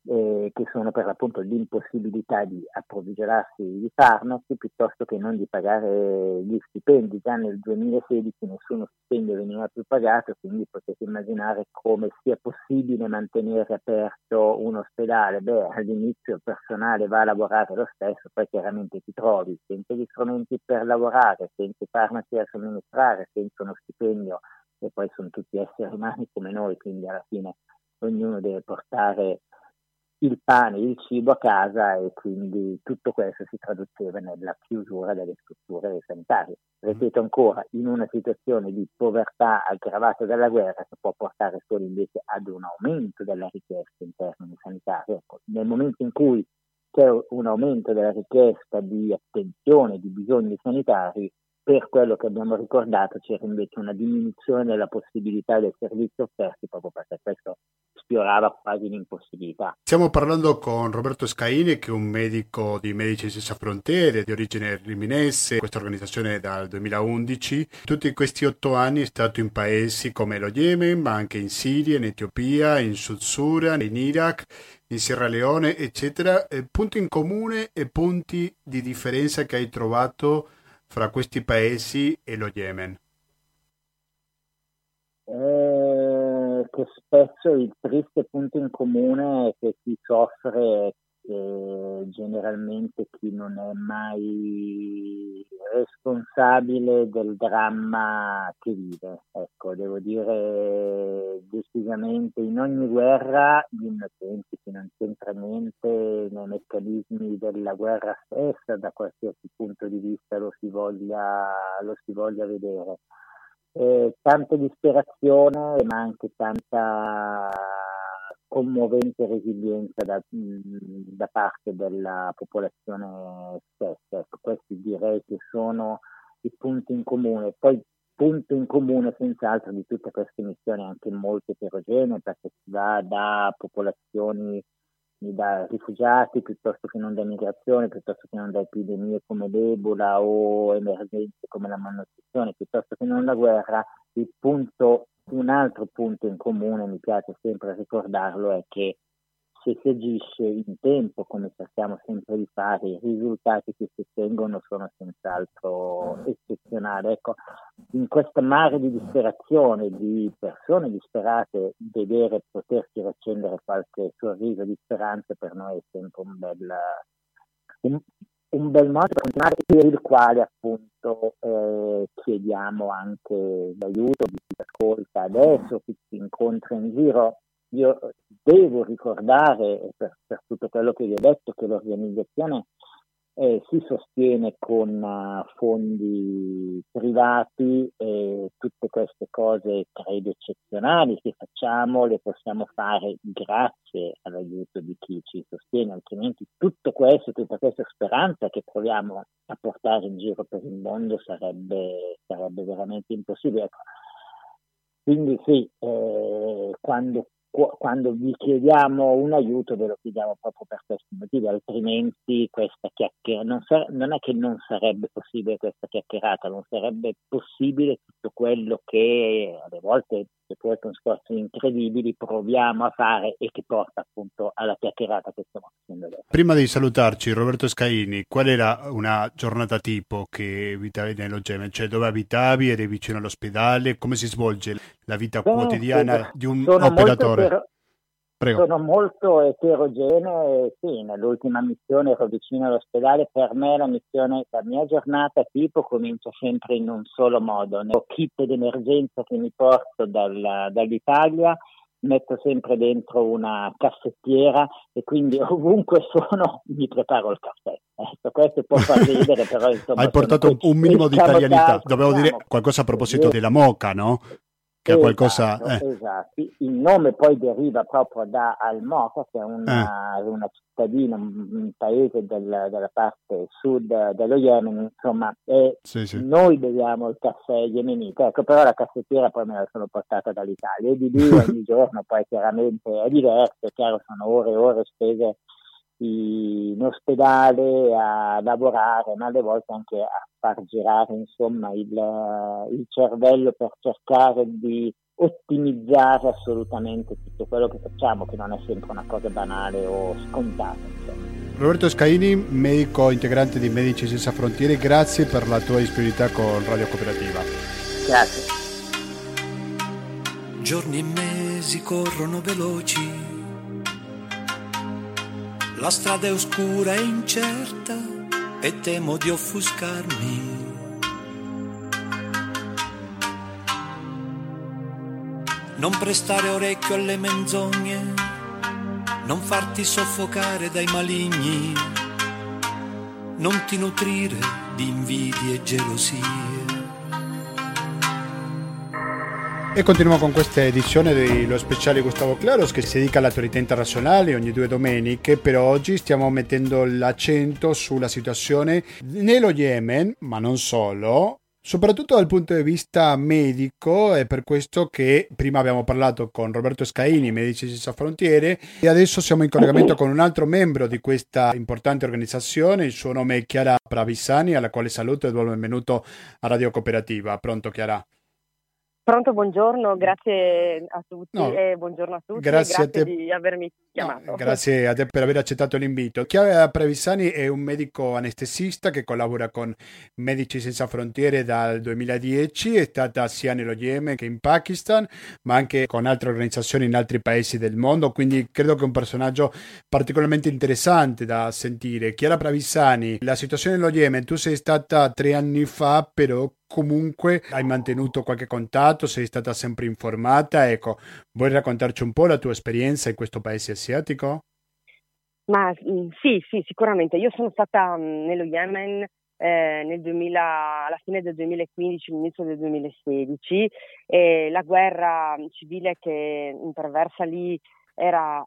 che sono per l'appunto l'impossibilità di approvvigionarsi di farmaci, piuttosto che non di pagare gli stipendi. Già nel 2016 nessuno stipendio veniva più pagato, quindi potete immaginare come sia possibile mantenere aperto un ospedale. Beh, all'inizio il personale va a lavorare lo stesso, poi chiaramente ti trovi senza gli strumenti per lavorare, senza i farmaci da somministrare, senza uno stipendio, e poi sono tutti esseri umani come noi, quindi alla fine ognuno deve portare il pane, il cibo a casa, e quindi tutto questo si traduceva nella chiusura delle strutture sanitarie. Ripeto ancora, in una situazione di povertà aggravata dalla guerra che può portare solo invece ad un aumento della richiesta in termini sanitari. Ecco, nel momento in cui c'è un aumento della richiesta di attenzione, di bisogni sanitari, per quello che abbiamo ricordato c'era invece una diminuzione della possibilità del servizio offerti, proprio perché questo sfiorava quasi l'impossibilità. Stiamo parlando con Roberto Scaini, che è un medico di Medici Senza Frontiere, di origine riminese, questa organizzazione dal 2011. Tutti questi 8 anni è stato in paesi come lo Yemen, ma anche in Siria, in Etiopia, in Sud Sudan, in Iraq, in Sierra Leone, eccetera. Punti in comune e punti di differenza che hai trovato fra questi paesi e lo Yemen? Che spesso il triste punto in comune è che chi soffre è generalmente chi non è mai responsabile del dramma che vive. Ecco, devo dire decisamente in ogni guerra gli innocenti, che non c'entra niente nei meccanismi della guerra stessa, da qualsiasi punto di vista lo si voglia vedere. Tanta disperazione, ma anche tanta commovente resilienza da parte della popolazione stessa. Ecco, questi direi che sono i punti in comune. Poi punto in comune senz'altro di tutte queste missioni anche molto eterogenee, perché si va da popolazioni, da rifugiati, piuttosto che non da migrazione, piuttosto che non da epidemie come l'Ebola o emergenze come la malnutrizione, piuttosto che non la guerra. Il punto Un altro punto in comune, mi piace sempre ricordarlo, è che se si agisce in tempo, come cerchiamo sempre di fare, i risultati che si ottengono sono senz'altro eccezionali. Ecco, in questa mare di disperazione, di persone disperate, vedere potersi raccendere qualche sorriso di speranza per noi è sempre un bel modo per continuare, per il quale appunto chiediamo anche l'aiuto di chi ascolta adesso, chi si incontra in giro. Io devo ricordare, per tutto quello che vi ho detto, che l'organizzazione si sostiene con fondi privati e tutte queste cose credo eccezionali che facciamo le possiamo fare grazie all'aiuto di chi ci sostiene, altrimenti tutta questa speranza che proviamo a portare in giro per il mondo sarebbe veramente impossibile. Ecco. Quindi sì, quando vi chiediamo un aiuto ve lo chiediamo proprio per questi motivi, altrimenti questa chiacchierata non è che non sarebbe possibile, questa chiacchierata non sarebbe possibile, tutto quello che alle volte, se puoi, con sforzi incredibili proviamo a fare e che porta appunto alla chiacchierata che stiamo facendo adesso. Prima di salutarci, Roberto Scaini, qual era una giornata tipo che abitavi nello Yemen? Cioè, dove abitavi? Eri vicino all'ospedale? Come si svolge la vita quotidiana di un operatore? Prego. Sono molto eterogeneo e sì, nell'ultima missione ero vicino all'ospedale. Per me la mia giornata tipo comincia sempre in un solo modo. Nel kit d'emergenza che mi porto dall'Italia metto sempre dentro una caffettiera e quindi ovunque sono mi preparo il caffè. Questo può far ridere, però insomma. Hai portato un minimo di italianità. Dovevo dire qualcosa a proposito della moca, no? Che qualcosa. Esatto. Il nome poi deriva proprio da Al-Moka, che è una cittadina, un paese della parte sud dello Yemen, insomma, e sì. Noi beviamo il caffè yemenita, ecco, però la caffettiera poi me la sono portata dall'Italia e di lì ogni giorno poi chiaramente è diverso, è chiaro, sono ore e ore spese in ospedale a lavorare, ma alle volte anche a far girare insomma il cervello per cercare di ottimizzare assolutamente tutto quello che facciamo, che non è sempre una cosa banale o scontata, insomma. Roberto Scaini, medico integrante di Medici Senza Frontiere, grazie per la tua disponibilità con Radio Cooperativa. Grazie. Giorni e mesi corrono veloci. La strada è oscura e incerta e temo di offuscarmi. Non prestare orecchio alle menzogne, non farti soffocare dai maligni, non ti nutrire di invidie e gelosie. E continuiamo con questa edizione dello speciale Gustavo Claros, che si dedica all'attualità internazionale ogni due domeniche, però oggi stiamo mettendo l'accento sulla situazione nello Yemen, ma non solo, soprattutto dal punto di vista medico. È per questo che prima abbiamo parlato con Roberto Scaini, Medici Senza Frontiere, e adesso siamo in collegamento con un altro membro di questa importante organizzazione. Il suo nome è Chiara Pravisani, alla quale saluto e do il benvenuto a Radio Cooperativa. Pronto, Chiara? Pronto, buongiorno, grazie a tutti e buongiorno a tutti, grazie di avermi chiamato. Grazie a te per aver accettato l'invito. Chiara Pravisani è un medico anestesista che collabora con Medici Senza Frontiere dal 2010, è stata sia nello Yemen che in Pakistan, ma anche con altre organizzazioni in altri paesi del mondo, quindi credo che è un personaggio particolarmente interessante da sentire. Chiara Pravisani, la situazione nello Yemen, tu sei stata 3 anni fa, però comunque hai mantenuto qualche contatto, sei stata sempre informata, ecco, vuoi raccontarci un po' la tua esperienza in questo paese asiatico? Ma sì, sicuramente. Io sono stata nello Yemen alla fine del 2015, inizio del 2016, e la guerra civile che imperversa lì era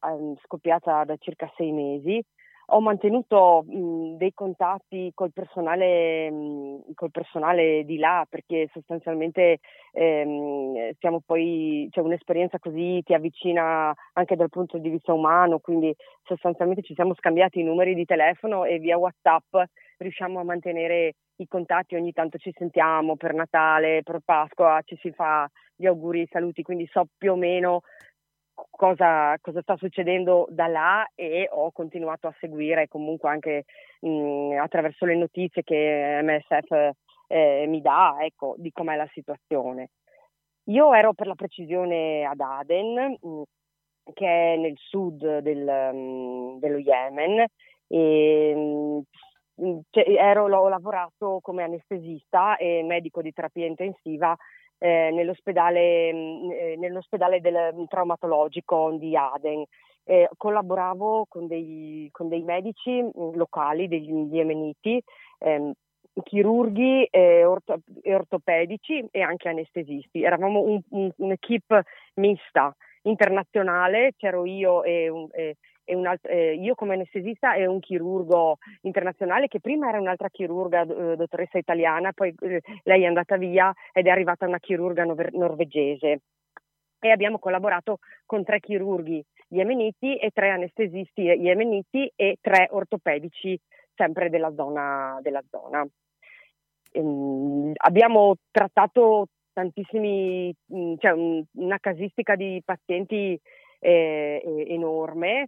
scoppiata da circa 6 mesi. Ho mantenuto dei contatti col personale di là, perché sostanzialmente siamo poi, cioè, un'esperienza così ti avvicina anche dal punto di vista umano, quindi sostanzialmente ci siamo scambiati i numeri di telefono e via WhatsApp riusciamo a mantenere i contatti. Ogni tanto ci sentiamo per Natale, per Pasqua, ci si fa gli auguri, i saluti, quindi so più o meno cosa sta succedendo da là, e ho continuato a seguire comunque anche attraverso le notizie che MSF mi dà, ecco, di com'è la situazione. Io ero, per la precisione, ad Aden, che è nel sud dello Yemen, e ho lavorato come anestesista e medico di terapia intensiva nell'ospedale del traumatologico di Aden. Collaboravo con dei medici locali, degli yemeniti, chirurghi e ortopedici e anche anestesisti. Eravamo un'equipe mista internazionale, c'ero io io come anestesista e un chirurgo internazionale, che prima era un'altra chirurga, dottoressa italiana, poi lei è andata via ed è arrivata una chirurga norvegese, e abbiamo collaborato con 3 chirurghi yemeniti e 3 anestesisti yemeniti e 3 ortopedici sempre della zona. Abbiamo trattato tantissimi, cioè una casistica di pazienti enorme,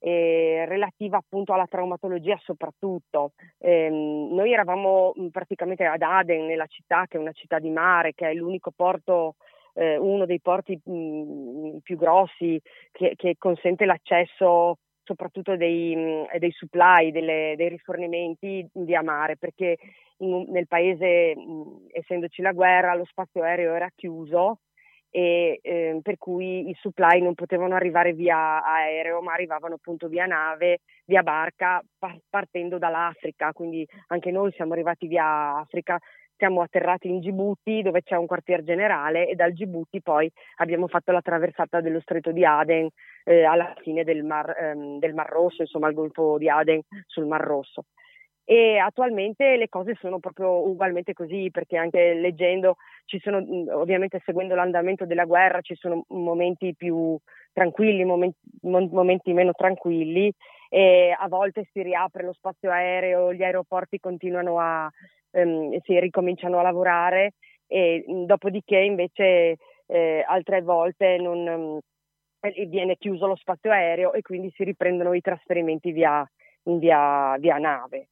relativa appunto alla traumatologia soprattutto. Noi eravamo praticamente ad Aden, nella città, che è una città di mare, che è l'unico porto, uno dei porti più grossi, che consente l'accesso soprattutto dei supply, dei rifornimenti a mare, perché nel paese, essendoci la guerra, lo spazio aereo era chiuso, e per cui i supply non potevano arrivare via aereo, ma arrivavano appunto via nave, via barca, partendo dall'Africa. Quindi anche noi siamo arrivati via Africa, siamo atterrati in Gibuti, dove c'è un quartier generale, e dal Gibuti poi abbiamo fatto la traversata dello stretto di Aden, alla fine del Mar Rosso, insomma il golfo di Aden sul Mar Rosso. E attualmente le cose sono proprio ugualmente così, perché anche leggendo, ci sono, ovviamente seguendo l'andamento della guerra, ci sono momenti più tranquilli, momenti meno tranquilli, e a volte si riapre lo spazio aereo, gli aeroporti continuano si ricominciano a lavorare, e dopodiché invece altre volte non viene chiuso lo spazio aereo, e quindi si riprendono i trasferimenti via nave.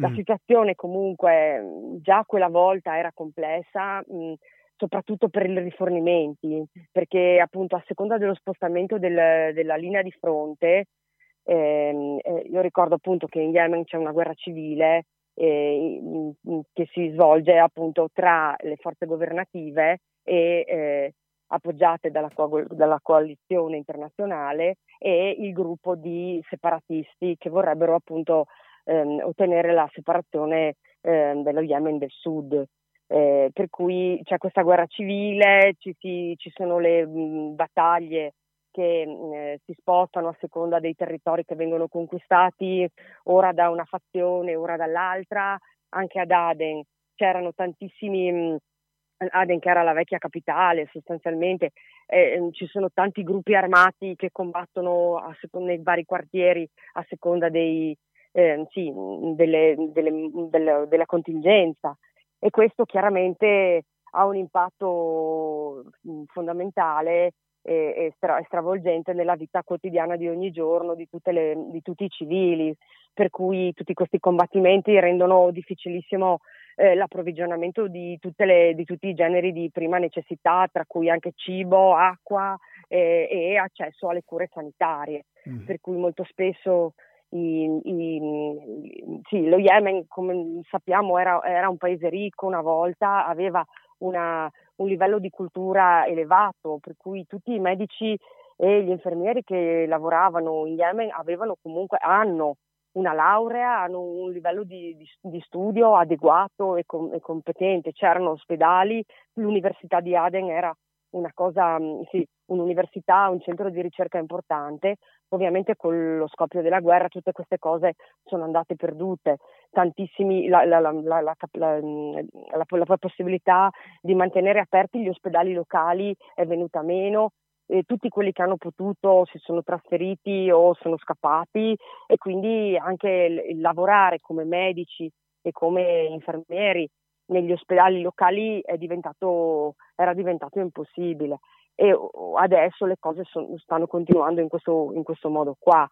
La situazione comunque già quella volta era complessa, soprattutto per i rifornimenti, perché appunto a seconda dello spostamento della linea di fronte, io ricordo appunto che in Yemen c'è una guerra civile che si svolge appunto tra le forze governative e appoggiate dalla coalizione internazionale e il gruppo di separatisti che vorrebbero appunto ottenere la separazione dello Yemen del sud, per cui c'è questa guerra civile, ci sono le battaglie che si spostano a seconda dei territori che vengono conquistati, ora da una fazione, ora dall'altra. Anche ad Aden c'erano tantissimi, Aden che era la vecchia capitale sostanzialmente, ci sono tanti gruppi armati che combattono nei vari quartieri a seconda della contingenza, e questo chiaramente ha un impatto fondamentale e stravolgente nella vita quotidiana di ogni giorno di tutti i civili, per cui tutti questi combattimenti rendono difficilissimo l'approvvigionamento di tutti i generi di prima necessità, tra cui anche cibo, acqua e accesso alle cure sanitarie, per cui molto spesso lo Yemen, come sappiamo, era un paese ricco una volta, aveva un livello di cultura elevato, per cui tutti i medici e gli infermieri che lavoravano in Yemen hanno una laurea, hanno un livello di studio adeguato e competente. C'erano ospedali, l'università di Aden era un'università, un centro di ricerca importante, Ovviamente con lo scoppio della guerra tutte queste cose sono andate perdute, tantissimi la possibilità di mantenere aperti gli ospedali locali è venuta meno, tutti quelli che hanno potuto si sono trasferiti o sono scappati, e quindi anche il lavorare come medici e come infermieri negli ospedali locali era diventato impossibile. E adesso le cose stanno continuando in questo modo qua.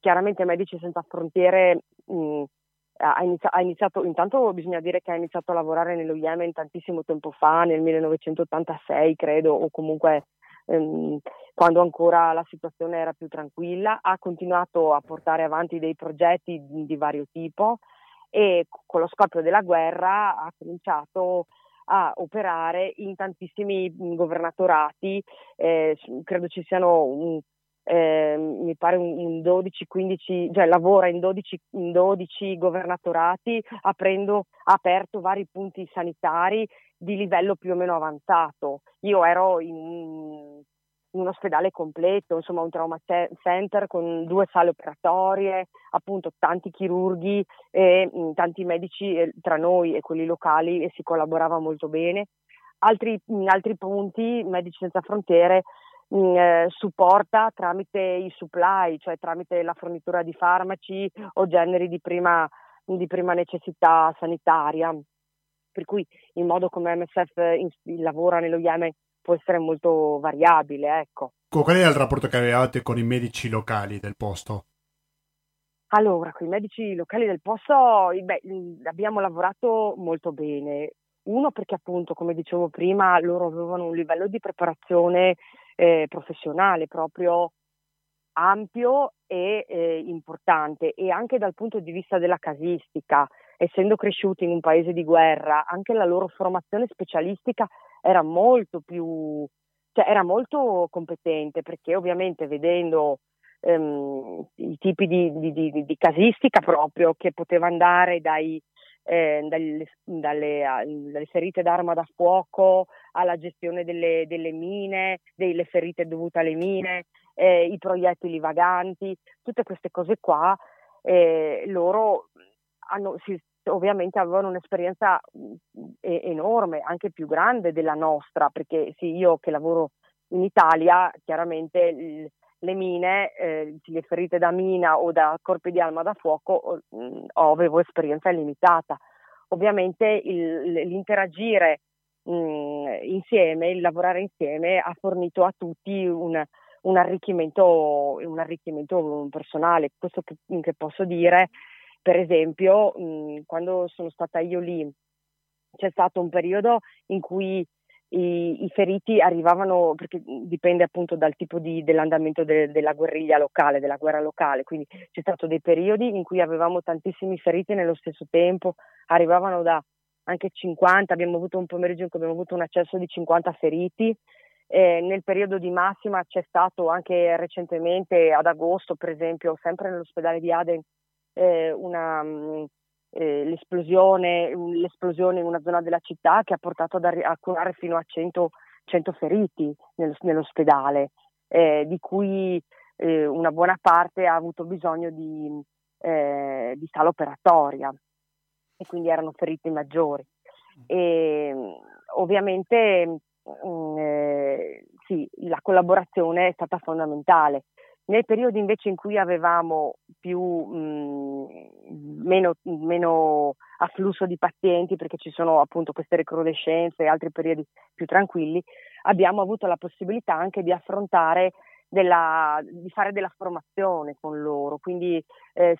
Chiaramente Medici Senza Frontiere ha iniziato, intanto bisogna dire che ha iniziato a lavorare nello Yemen tantissimo tempo fa, nel 1986 credo, o comunque quando ancora la situazione era più tranquilla, ha continuato a portare avanti dei progetti di vario tipo e con lo scoppio della guerra ha cominciato a operare in tantissimi governatorati, credo ci siano mi pare un 12-15, cioè lavora in 12 governatorati, ha aperto vari punti sanitari di livello più o meno avanzato. Io ero in un ospedale completo, insomma un trauma center con 2 sale operatorie, appunto tanti chirurghi e tanti medici tra noi e quelli locali, e si collaborava molto bene. In altri punti Medici Senza Frontiere supporta tramite i supply, cioè tramite la fornitura di farmaci o generi di prima necessità sanitaria, per cui il modo come MSF lavora nello Yemen può essere molto variabile, ecco. Qual era il rapporto che avevate con i medici locali del posto? Allora, con i medici locali del posto abbiamo lavorato molto bene. Uno perché appunto, come dicevo prima, loro avevano un livello di preparazione professionale proprio ampio e importante, e anche dal punto di vista della casistica, essendo cresciuti in un paese di guerra, anche la loro formazione specialistica era molto competente, perché ovviamente vedendo i tipi di casistica proprio, che poteva andare dalle ferite d'arma da fuoco alla gestione delle mine, delle ferite dovute alle mine, i proiettili vaganti, tutte queste cose qua, loro ovviamente avevano un'esperienza enorme, anche più grande della nostra, perché sì, io che lavoro in Italia, chiaramente le mine, le ferite da mina o da colpi di arma da fuoco, avevo esperienza limitata. Ovviamente l'interagire insieme, il lavorare insieme ha fornito a tutti un arricchimento personale. Questo che posso dire. Per esempio, quando sono stata io lì, c'è stato un periodo in cui i feriti arrivavano, perché dipende appunto dal tipo dell'andamento della guerriglia locale, della guerra locale, quindi c'è stato dei periodi in cui avevamo tantissimi feriti nello stesso tempo, arrivavano da anche 50, abbiamo avuto un pomeriggio in cui abbiamo avuto un accesso di 50 feriti. Nel periodo di massima c'è stato anche recentemente, ad agosto per esempio, sempre nell'ospedale di Aden, l'esplosione in una zona della città che ha portato a curare fino a 100 feriti nell'ospedale, di cui una buona parte ha avuto bisogno di sala operatoria, e quindi erano feriti maggiori. E ovviamente sì, la collaborazione è stata fondamentale. Nei periodi invece in cui avevamo meno afflusso di pazienti, perché ci sono appunto queste recrudescenze e altri periodi più tranquilli, abbiamo avuto la possibilità anche di affrontare di fare della formazione con loro, quindi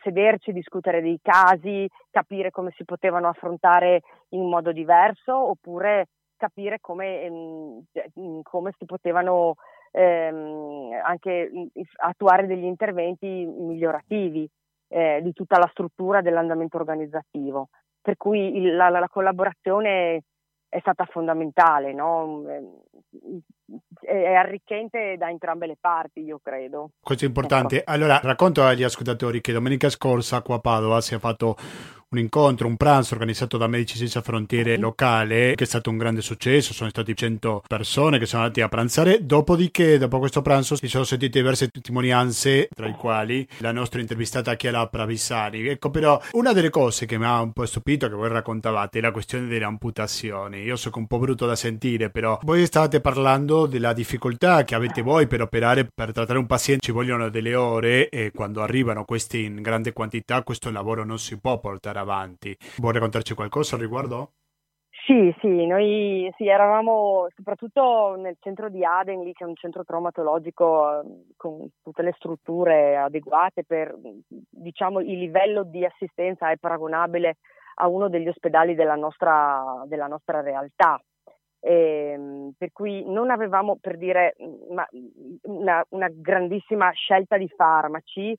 sederci, discutere dei casi, capire come si potevano affrontare in modo diverso, oppure capire come si potevano anche attuare degli interventi migliorativi di tutta la struttura dell'andamento organizzativo, per cui la collaborazione è stata fondamentale, no? È arricchente da entrambe le parti, io credo. Questo è importante. Ecco. Allora, racconto agli ascoltatori che domenica scorsa qua a Padova si è fatto un incontro, un pranzo organizzato da Medici Senza Frontiere locale, che è stato un grande successo. Sono stati 100 persone che sono andati a pranzare. Dopodiché, dopo questo pranzo, si sono sentite diverse testimonianze, tra i quali la nostra intervistata Chiara Pravisani. Ecco, però una delle cose che mi ha un po' stupito, che voi raccontavate, è la questione delle amputazioni. Io so che è un po' brutto da sentire, però voi state parlando della difficoltà che avete voi per operare, per trattare un paziente, ci vogliono delle ore, e quando arrivano questi in grande quantità questo lavoro non si può portare avanti. Vuoi raccontarci qualcosa al riguardo? Sì, noi eravamo soprattutto nel centro di Aden, lì c'è un centro traumatologico con tutte le strutture adeguate per, diciamo, il livello di assistenza è paragonabile a uno degli ospedali della nostra realtà. Per cui non avevamo, per dire, una grandissima scelta di farmaci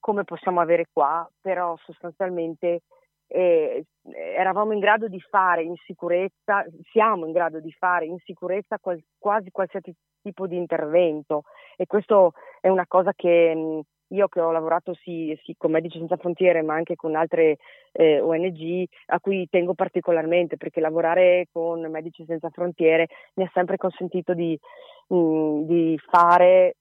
come possiamo avere qua, però sostanzialmente eravamo in grado di fare in sicurezza, siamo in grado di fare in sicurezza quasi qualsiasi tipo di intervento, e questo è una cosa che io, che ho lavorato sì con Medici Senza Frontiere ma anche con altre ONG, a cui tengo particolarmente, perché lavorare con Medici Senza Frontiere mi ha sempre consentito di fare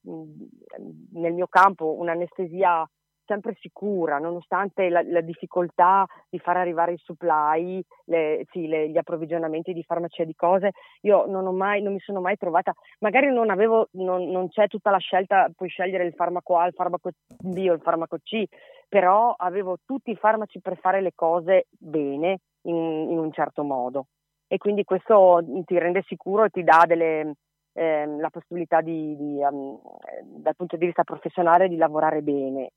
nel mio campo un'anestesia sempre sicura, nonostante la difficoltà di far arrivare i supply, gli approvvigionamenti di farmacia, di cose. Io non mi sono mai trovata, magari non c'è tutta la scelta, puoi scegliere il farmaco A, il farmaco B o il farmaco C, però avevo tutti i farmaci per fare le cose bene in un certo modo, e quindi questo ti rende sicuro e ti dà la possibilità di dal punto di vista professionale di lavorare bene.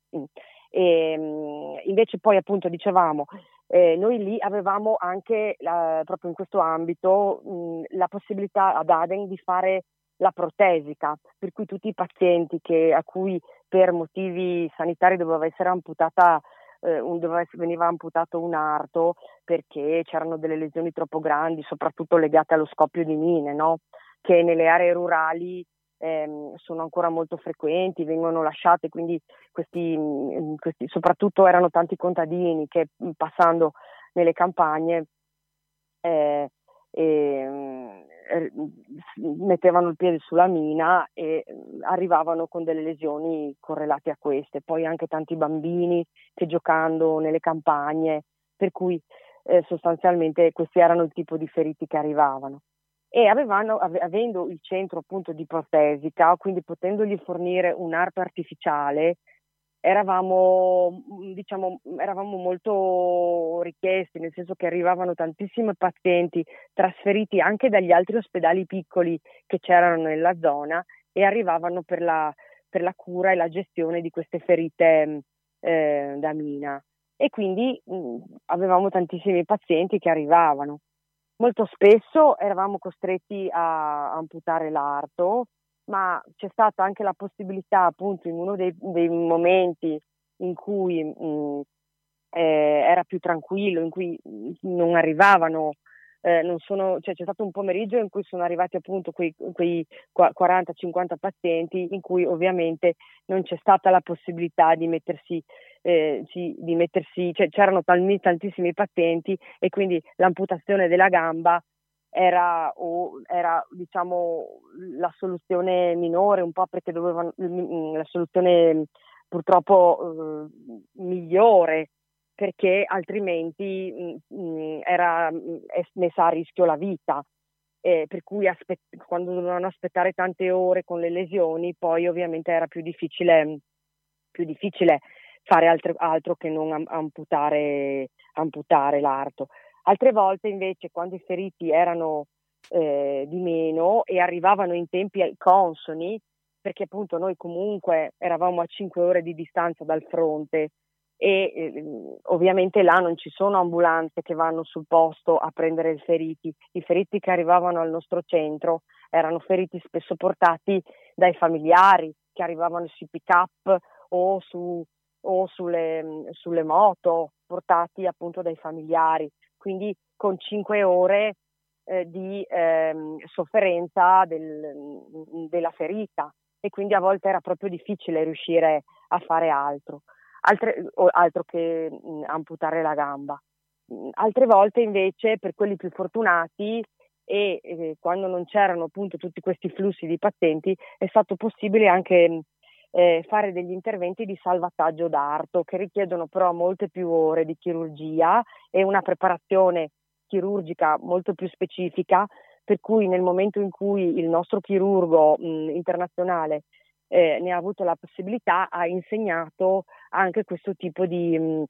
E invece poi, appunto, dicevamo, noi lì avevamo anche proprio in questo ambito la possibilità ad Aden di fare la protesica, per cui tutti i pazienti a cui per motivi sanitari doveva essere amputata veniva amputato un arto perché c'erano delle lesioni troppo grandi, soprattutto legate allo scoppio di mine, no? Che nelle aree rurali sono ancora molto frequenti, vengono lasciate, quindi questi soprattutto erano tanti contadini che, passando nelle campagne, mettevano il piede sulla mina e arrivavano con delle lesioni correlate a queste, poi anche tanti bambini che, giocando nelle campagne, per cui sostanzialmente questi erano il tipo di feriti che arrivavano. E avendo il centro, appunto, di protesica, quindi potendogli fornire un'arpa artificiale, eravamo molto richiesti, nel senso che arrivavano tantissimi pazienti trasferiti anche dagli altri ospedali piccoli che c'erano nella zona, e arrivavano per la cura e la gestione di queste ferite da mina, e quindi avevamo tantissimi pazienti che arrivavano. Molto spesso eravamo costretti a amputare l'arto, ma c'è stata anche la possibilità, appunto, in uno dei momenti in cui era più tranquillo, in cui non arrivavano, c'è stato un pomeriggio in cui sono arrivati, appunto, quei 40-50 pazienti, in cui ovviamente non c'è stata la possibilità di mettersi, cioè c'erano tantissimi pazienti, e quindi l'amputazione della gamba era, diciamo, la soluzione minore, un po' perché dovevano, la soluzione purtroppo migliore, perché altrimenti era messa a rischio la vita, per cui quando dovevano aspettare tante ore con le lesioni, poi ovviamente era più difficile fare altro che non amputare l'arto. Altre volte invece, quando i feriti erano di meno e arrivavano in tempi consoni, perché appunto noi comunque eravamo a 5 ore di distanza dal fronte, e ovviamente là non ci sono ambulanze che vanno sul posto a prendere i feriti che arrivavano al nostro centro erano feriti spesso portati dai familiari, che arrivavano sui pick up o sulle moto, portati appunto dai familiari, quindi con 5 ore di sofferenza della ferita, e quindi a volte era proprio difficile riuscire a fare altro che amputare la gamba. Altre volte invece per quelli più fortunati e quando non c'erano appunto tutti questi flussi di pazienti è stato possibile anche fare degli interventi di salvataggio d'arto che richiedono però molte più ore di chirurgia e una preparazione chirurgica molto più specifica, per cui nel momento in cui il nostro chirurgo internazionale ne ha avuto la possibilità ha insegnato anche questo tipo di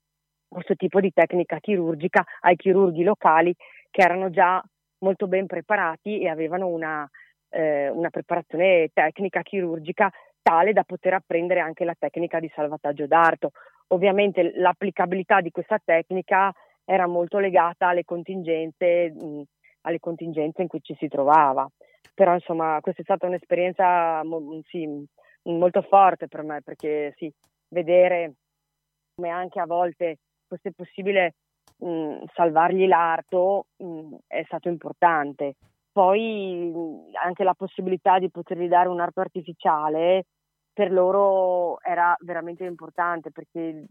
tecnica chirurgica ai chirurghi locali che erano già molto ben preparati e avevano una preparazione tecnica chirurgica tale da poter apprendere anche la tecnica di salvataggio d'arto. Ovviamente l'applicabilità di questa tecnica era molto legata alle contingenze in cui ci si trovava, però insomma questa è stata un'esperienza molto forte per me, perché sì, vedere come anche a volte fosse possibile salvargli l'arto è stato importante. Poi anche la possibilità di potergli dare un arto artificiale per loro era veramente importante, perché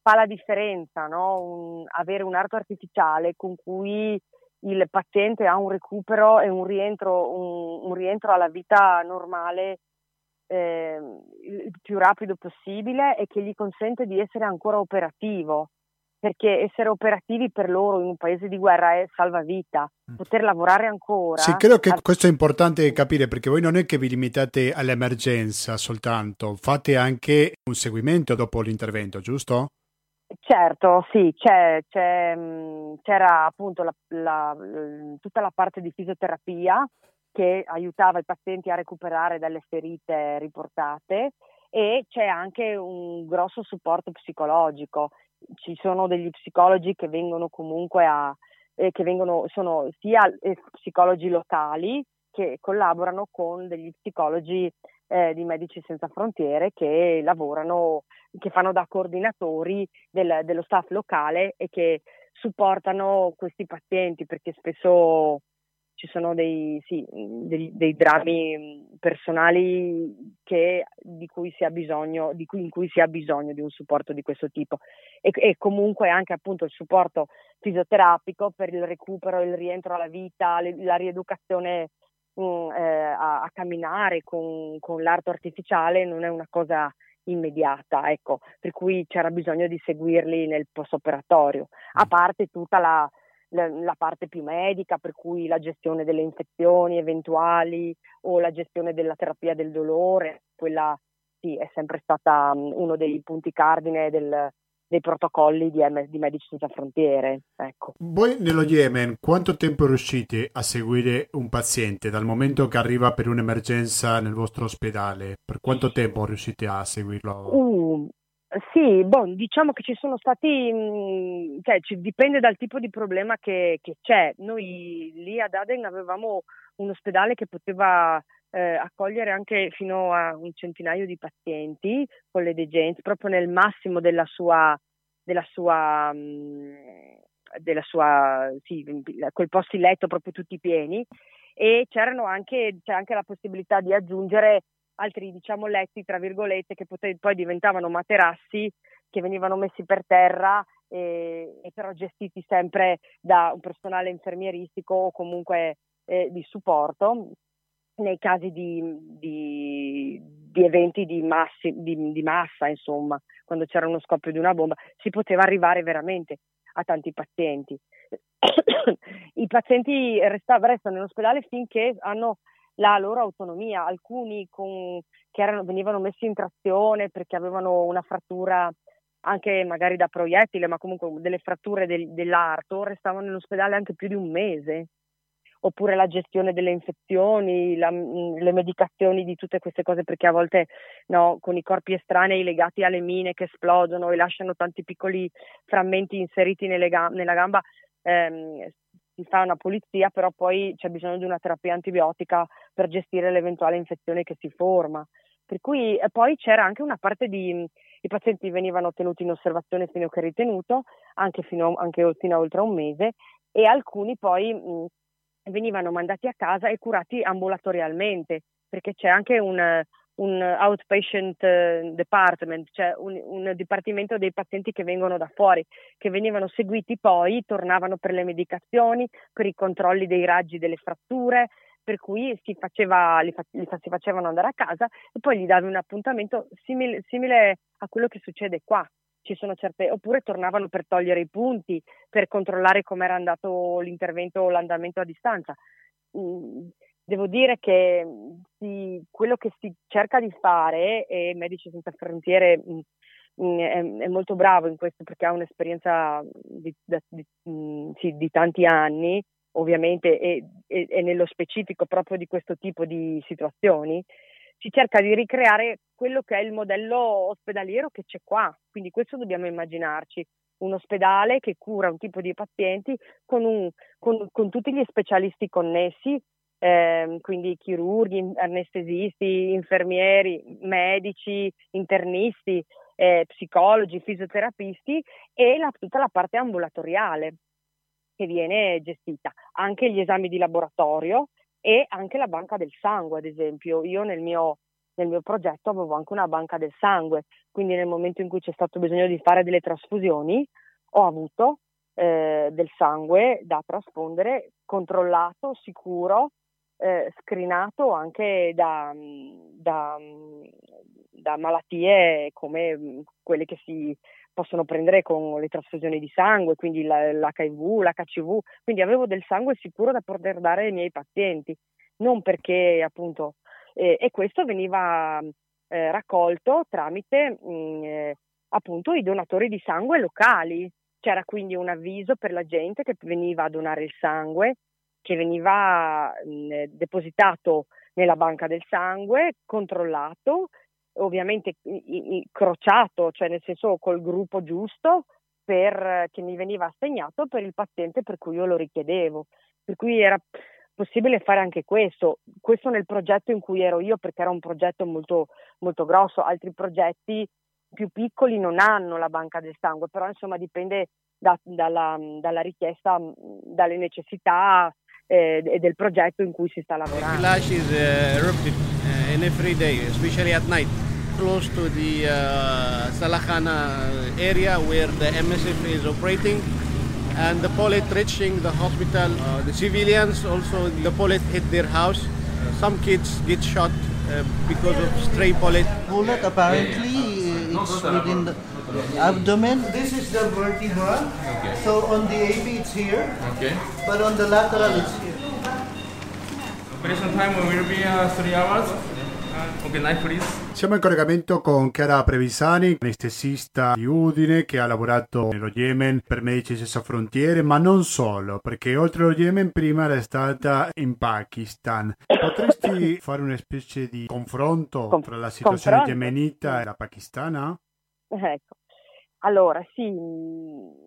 fa la differenza, no? Avere un arto artificiale con cui il paziente ha un recupero e un rientro alla vita normale il più rapido possibile e che gli consente di essere ancora operativo, perché essere operativi per loro in un paese di guerra è salvavita, poter lavorare ancora. Sì, credo che questo è importante capire, perché voi non è che vi limitate all'emergenza soltanto, fate anche un seguimento dopo l'intervento, giusto? Certo, sì, c'era appunto tutta la parte di fisioterapia che aiutava i pazienti a recuperare dalle ferite riportate, e c'è anche un grosso supporto psicologico. Ci sono degli psicologi che vengono comunque sono sia psicologi locali che collaborano con degli psicologi di Medici Senza Frontiere che fanno da coordinatori dello staff locale e che supportano questi pazienti, perché spesso ci sono dei drammi personali in cui si ha bisogno di un supporto di questo tipo, e comunque anche appunto il supporto fisioterapico per il recupero, il rientro alla vita, la rieducazione a camminare con l'arto artificiale non è una cosa immediata, ecco, per cui c'era bisogno di seguirli nel post-operatorio, a parte tutta la parte più medica, per cui la gestione delle infezioni eventuali o la gestione della terapia del dolore, quella sì è sempre stata uno dei punti cardine dei protocolli di Medici Senza Frontiere. Ecco. Voi nello Yemen quanto tempo riuscite a seguire un paziente dal momento che arriva per un'emergenza nel vostro ospedale? Per quanto tempo riuscite a seguirlo? Sì, diciamo che ci sono stati, dipende dal tipo di problema che c'è. Noi lì ad Aden avevamo un ospedale che poteva accogliere anche fino a un centinaio di pazienti con le degenze, proprio nel massimo quel posti letto proprio tutti pieni, e c'è anche la possibilità di aggiungere altri letti tra virgolette che poi diventavano materassi che venivano messi per terra e però gestiti sempre da un personale infermieristico o comunque di supporto nei casi di eventi di massa, insomma, quando c'era uno scoppio di una bomba si poteva arrivare veramente a tanti pazienti. I pazienti restano in ospedale finché hanno la loro autonomia, alcuni venivano messi in trazione perché avevano una frattura anche magari da proiettile, ma comunque delle fratture dell'arto, restavano in ospedale anche più di un mese, oppure la gestione delle infezioni, le medicazioni di tutte queste cose, perché a volte no, con i corpi estranei legati alle mine che esplodono e lasciano tanti piccoli frammenti inseriti nella gamba, si fa una pulizia, però poi c'è bisogno di una terapia antibiotica per gestire l'eventuale infezione che si forma. Per cui poi c'era anche una parte i pazienti venivano tenuti in osservazione fino a che ritenuto, anche fino a oltre un mese, e alcuni poi venivano mandati a casa e curati ambulatorialmente, perché c'è anche un un outpatient department, cioè un dipartimento dei pazienti che vengono da fuori, che venivano seguiti, poi tornavano per le medicazioni, per i controlli dei raggi delle fratture, per cui si facevano andare a casa e poi gli davi un appuntamento simile a quello che succede qua. Ci sono certe, oppure tornavano per togliere i punti, per controllare com'era andato l'intervento o l'andamento a distanza. Devo dire che quello che si cerca di fare, e Medici Senza Frontiere è molto bravo in questo, perché ha un'esperienza di tanti anni, ovviamente, e nello specifico proprio di questo tipo di situazioni, si cerca di ricreare quello che è il modello ospedaliero che c'è qua. Quindi questo dobbiamo immaginarci: un ospedale che cura un tipo di pazienti con tutti gli specialisti connessi, quindi chirurghi, anestesisti, infermieri, medici, internisti, psicologi, fisioterapisti, e tutta la parte ambulatoriale che viene gestita, anche gli esami di laboratorio e anche la banca del sangue, ad esempio. Io nel mio progetto avevo anche una banca del sangue, quindi nel momento in cui c'è stato bisogno di fare delle trasfusioni ho avuto del sangue da trasfondere, controllato, sicuro, scrinato anche da malattie come quelle che si possono prendere con le trasfusioni di sangue, quindi l'HIV, l'HCV, quindi avevo del sangue sicuro da poter dare ai miei pazienti, non perché appunto… e questo veniva raccolto tramite appunto i donatori di sangue locali. C'era quindi un avviso per la gente che veniva a donare il sangue, che veniva depositato nella banca del sangue, controllato, ovviamente crociato, cioè nel senso col gruppo giusto che mi veniva assegnato per il paziente per cui io lo richiedevo. Per cui era possibile fare anche questo nel progetto in cui ero io, perché era un progetto molto, molto grosso. Altri progetti più piccoli non hanno la banca del sangue, però insomma dipende dalla richiesta, dalle necessità e del progetto in cui si sta lavorando. The clash is erupted in every day, especially at night, close to the Salakhana area where the MSF is operating, and the pellet reaching the hospital. The civilians also, the pellet hit their house. Some kids get shot because of stray pellet. Bullet apparently. It's within the abdomen. This is the vertebra. Okay. So on the AB it's here. Okay. But on the lateral it's here. Operation time will be 3 hours. Okay, knife please. Siamo in collegamento con Chiara Pravisani, anestesista di Udine che ha lavorato nello Yemen per Medici Senza Frontiere, ma non solo, perché oltre allo Yemen prima era stata in Pakistan. Potresti fare una specie di confronto tra la situazione yemenita e la pakistana? Ecco, allora sì,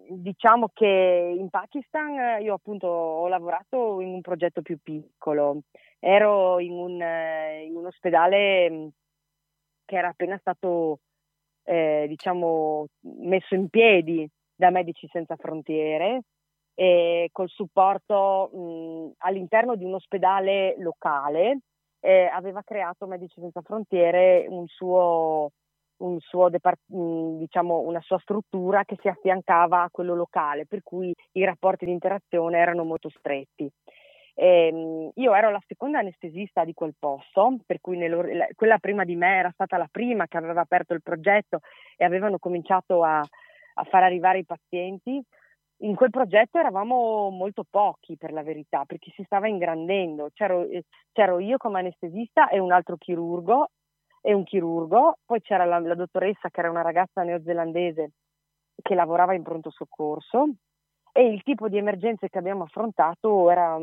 diciamo che in Pakistan io appunto ho lavorato in un progetto più piccolo, ero in un ospedale che era appena stato messo in piedi da Medici Senza Frontiere, e col supporto all'interno di un ospedale locale aveva creato Medici Senza Frontiere una sua struttura che si affiancava a quello locale, per cui i rapporti di interazione erano molto stretti. Io ero la seconda anestesista di quel posto, per cui quella prima di me era stata la prima che aveva aperto il progetto e avevano cominciato a far arrivare i pazienti. In quel progetto eravamo molto pochi, per la verità, perché si stava ingrandendo. C'ero io come anestesista e un altro chirurgo e un chirurgo, poi c'era la dottoressa che era una ragazza neozelandese che lavorava in pronto soccorso. E il tipo di emergenze che abbiamo affrontato era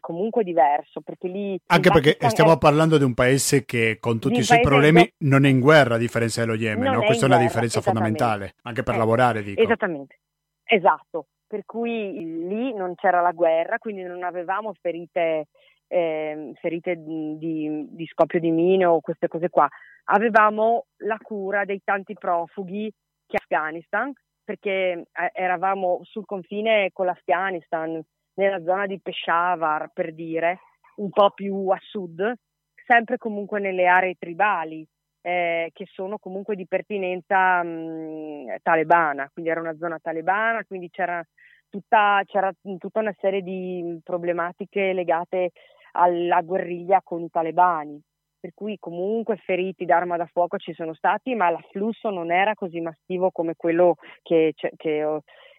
comunque diverso, perché lì… Anche perché stiamo parlando di un paese che con tutti i suoi problemi non è in guerra, a differenza dello Yemen, no? Questa è una differenza fondamentale, anche per lavorare, dico. Esattamente, esatto, per cui lì non c'era la guerra, quindi non avevamo ferite di scoppio di mine o queste cose qua. Avevamo la cura dei tanti profughi che Afghanistan, perché eravamo sul confine con l'Afghanistan, nella zona di Peshawar, per dire, un po' più a sud, sempre comunque nelle aree tribali, che sono comunque di pertinenza talebana, quindi era una zona talebana, quindi c'era tutta una serie di problematiche legate alla guerriglia con i talebani, per cui comunque feriti d'arma da fuoco ci sono stati, ma l'afflusso non era così massivo come quello che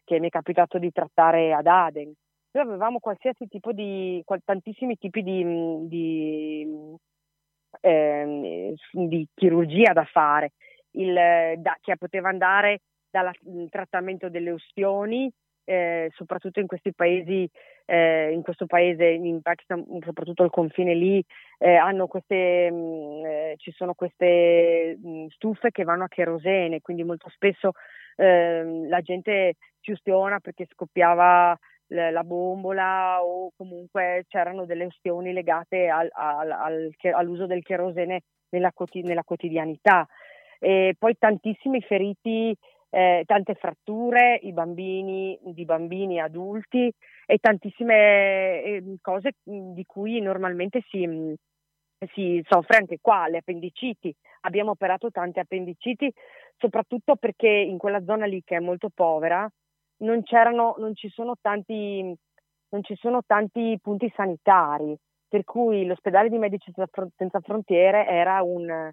mi è capitato di trattare ad Aden. Noi avevamo qualsiasi tipo di, tantissimi tipi di chirurgia da fare, che poteva andare dal trattamento delle ustioni, soprattutto in questi paesi, in questo paese, in Pakistan, soprattutto al confine lì, ci sono queste stufe che vanno a cherosene, quindi molto spesso la gente si ustiona perché scoppiava la bombola, o comunque c'erano delle ustioni legate all'uso del cherosene nella quotidianità. E poi tantissimi feriti, tante fratture, di bambini adulti, e tantissime cose di cui normalmente si soffre anche qua, le appendiciti. Abbiamo operato tante appendiciti, soprattutto perché in quella zona lì, che è molto povera, non ci sono tanti punti sanitari, per cui l'ospedale di Medici Senza Frontiere era un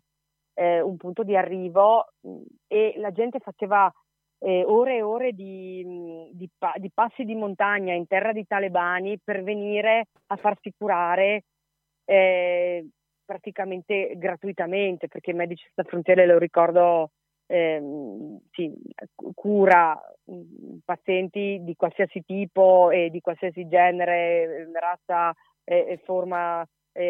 punto di arrivo, e la gente faceva ore e ore di passi di montagna in terra di talebani per venire a farsi curare praticamente gratuitamente, perché Medici Senza Frontiere, lo ricordo, cura pazienti di qualsiasi tipo e di qualsiasi genere, razza, forma,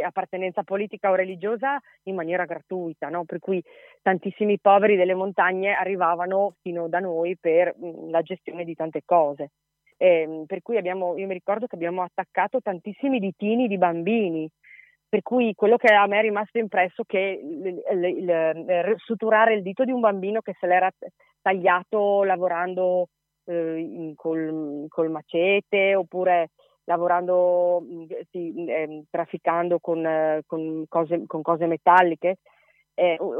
appartenenza politica o religiosa, in maniera gratuita, no? Per cui tantissimi poveri delle montagne arrivavano fino da noi per la gestione di tante cose, per cui io mi ricordo che abbiamo attaccato tantissimi ditini di bambini. Per cui quello che a me è rimasto impresso è che suturare il dito di un bambino che se l'era tagliato lavorando col macete, oppure lavorando trafficando con cose metalliche.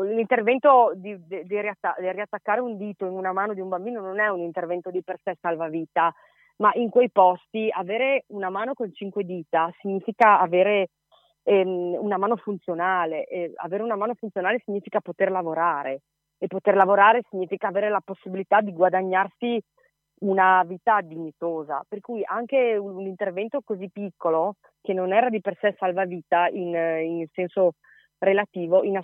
L'intervento di riattaccare un dito in una mano di un bambino non è un intervento di per sé salvavita, ma in quei posti avere una mano con 5 dita significa avere una mano funzionale, e avere una mano funzionale significa poter lavorare, e poter lavorare significa avere la possibilità di guadagnarsi una vita dignitosa, per cui anche un intervento così piccolo, che non era di per sé salvavita in senso relativo, in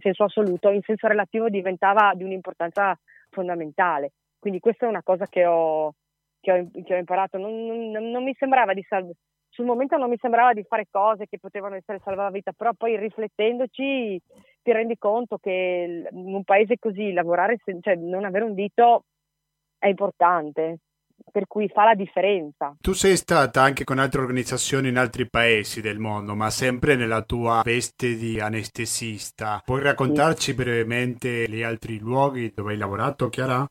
senso assoluto, in senso relativo diventava di un'importanza fondamentale. Quindi questa è una cosa che ho imparato. Non mi sembrava di salvare. Sul momento non mi sembrava di fare cose che potevano essere salvavita, però poi riflettendoci ti rendi conto che in un paese così lavorare, non avere un dito è importante, per cui fa la differenza. Tu sei stata anche con altre organizzazioni in altri paesi del mondo, ma sempre nella tua veste di anestesista. Puoi raccontarci brevemente gli altri luoghi dove hai lavorato, Chiara?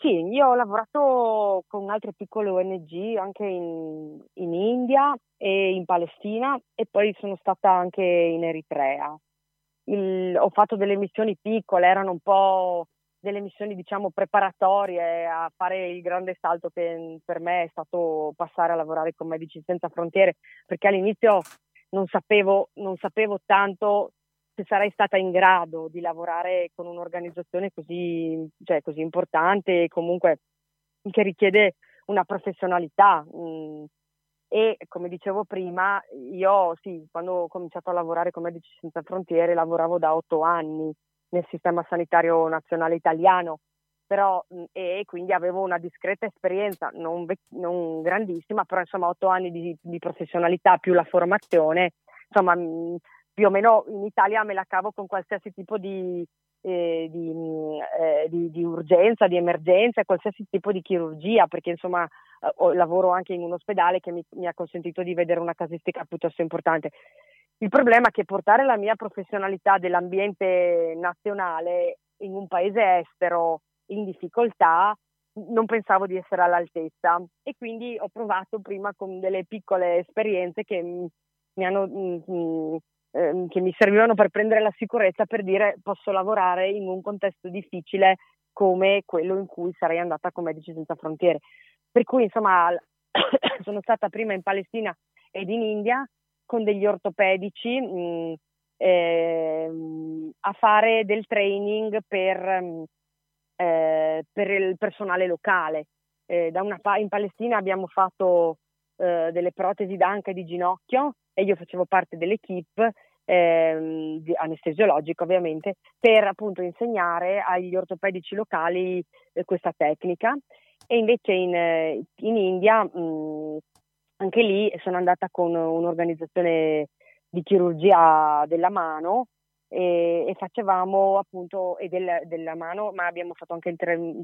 Sì, io ho lavorato con altre piccole ONG anche in India e in Palestina, e poi sono stata anche in Eritrea. Ho fatto delle missioni piccole, erano un po' delle missioni, diciamo, preparatorie a fare il grande salto che per me è stato passare a lavorare con Medici Senza Frontiere, perché all'inizio non sapevo tanto se sarei stata in grado di lavorare con un'organizzazione così importante, e comunque che richiede una professionalità. E come dicevo prima, io quando ho cominciato a lavorare con Medici Senza Frontiere lavoravo da 8 anni nel sistema sanitario nazionale italiano, però e quindi avevo una discreta esperienza, non grandissima, però insomma 8 anni di professionalità più la formazione, insomma più o meno in Italia me la cavo con qualsiasi tipo di urgenza, di emergenza, qualsiasi tipo di chirurgia, perché insomma lavoro anche in un ospedale che mi ha consentito di vedere una casistica piuttosto importante. Il problema è che portare la mia professionalità dell'ambiente nazionale in un paese estero in difficoltà, non pensavo di essere all'altezza, e quindi ho provato prima con delle piccole esperienze che che mi servivano per prendere la sicurezza, per dire posso lavorare in un contesto difficile come quello in cui sarei andata con Medici Senza Frontiere. Per cui insomma sono stata prima in Palestina ed in India con degli ortopedici a fare del training per il personale locale. In Palestina abbiamo fatto delle protesi d'anca e di ginocchio e io facevo parte dell'equipe anestesiologica ovviamente, per appunto insegnare agli ortopedici locali questa tecnica. E invece in India anche lì sono andata con un'organizzazione di chirurgia della mano e facevamo appunto della mano, ma abbiamo fatto anche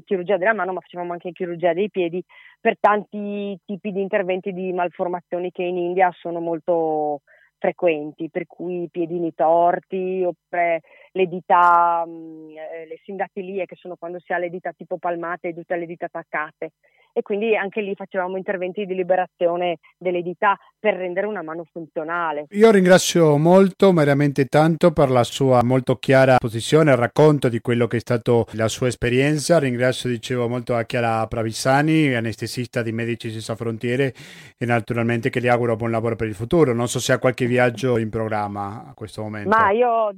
chirurgia della mano, ma facevamo anche chirurgia dei piedi per tanti tipi di interventi di malformazioni che in India sono molto frequenti, per cui i piedini torti oppure le dita, le sindatilie, che sono quando si ha le dita tipo palmate e tutte le dita attaccate, e quindi anche lì facevamo interventi di liberazione delle dita per rendere una mano funzionale. Io ringrazio molto, veramente tanto, per la sua molto chiara posizione, il racconto di quello che è stato la sua esperienza. Ringrazio, dicevo, molto a Chiara Pravisani, anestesista di Medici Senza Frontiere, e naturalmente che le auguro buon lavoro per il futuro. Non so se ha qualche viaggio in programma a questo momento. Ma io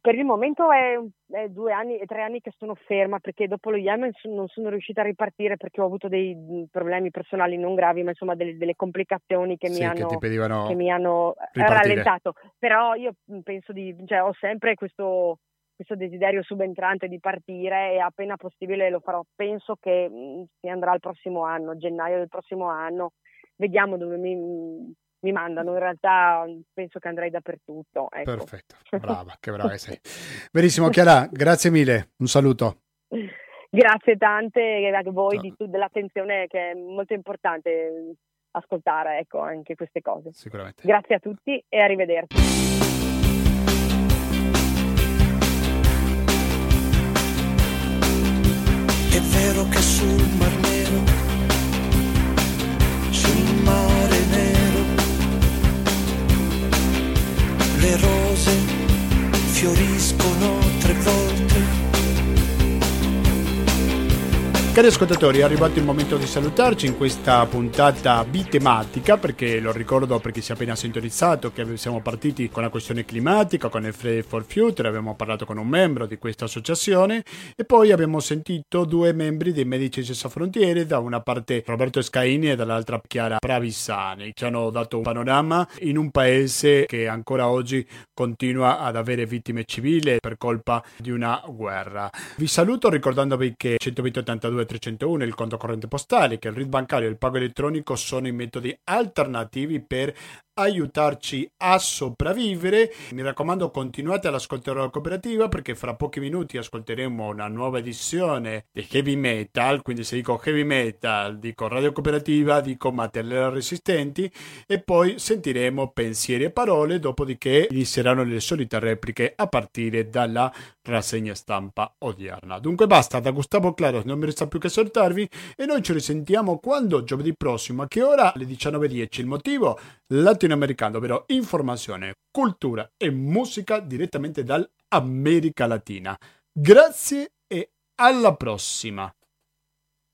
per il momento è 2 anni, 3 anni che sono ferma, perché dopo lo Yemen non sono riuscita a ripartire perché ho avuto dei problemi personali non gravi, ma insomma delle complicazioni che mi hanno rallentato. Però io penso ho sempre questo desiderio subentrante di partire, e appena possibile lo farò. Penso che si andrà il prossimo anno, gennaio del prossimo anno, vediamo dove mi mandano. In realtà penso che andrei dappertutto. Ecco. Perfetto, brava, che brava che sei. Benissimo Chiara, grazie mille, un saluto. Grazie tante a voi dell'attenzione, che è molto importante ascoltare, ecco, anche queste cose. Sicuramente. Grazie a tutti e arrivederci. È vero che sul Mar Nero, sul mare nero, le rose fioriscono 3 volte. Cari ascoltatori, è arrivato il momento di salutarci in questa puntata bitematica, perché lo ricordo, perché si è appena sintonizzato, che siamo partiti con la questione climatica, con il Fridays for Future, abbiamo parlato con un membro di questa associazione e poi abbiamo sentito 2 membri dei Medici Senza Frontiere, da una parte Roberto Scaini e dall'altra Chiara Pravisani. Ci hanno dato un panorama in un paese che ancora oggi continua ad avere vittime civili per colpa di una guerra. Vi saluto ricordandovi che 12082 301 il conto corrente postale, che il RID bancario e il pago elettronico sono i metodi alternativi per aiutarci a sopravvivere. Mi raccomando, continuate all'ascoltare la cooperativa, perché fra pochi minuti ascolteremo una nuova edizione di Heavy Metal. Quindi se dico Heavy Metal dico Radio Cooperativa, dico Materiali Resistenti, e poi sentiremo Pensieri e Parole, dopodiché inizieranno le solite repliche a partire dalla rassegna stampa odierna. Dunque basta, da Gustavo Claros non mi resta più che salutarvi, e noi ci risentiamo quando? Giovedì prossimo. A che ora? Alle 19:10. Il motivo? Latinoamericano, ovvero informazione, cultura e musica direttamente dall'America Latina. Grazie e alla prossima!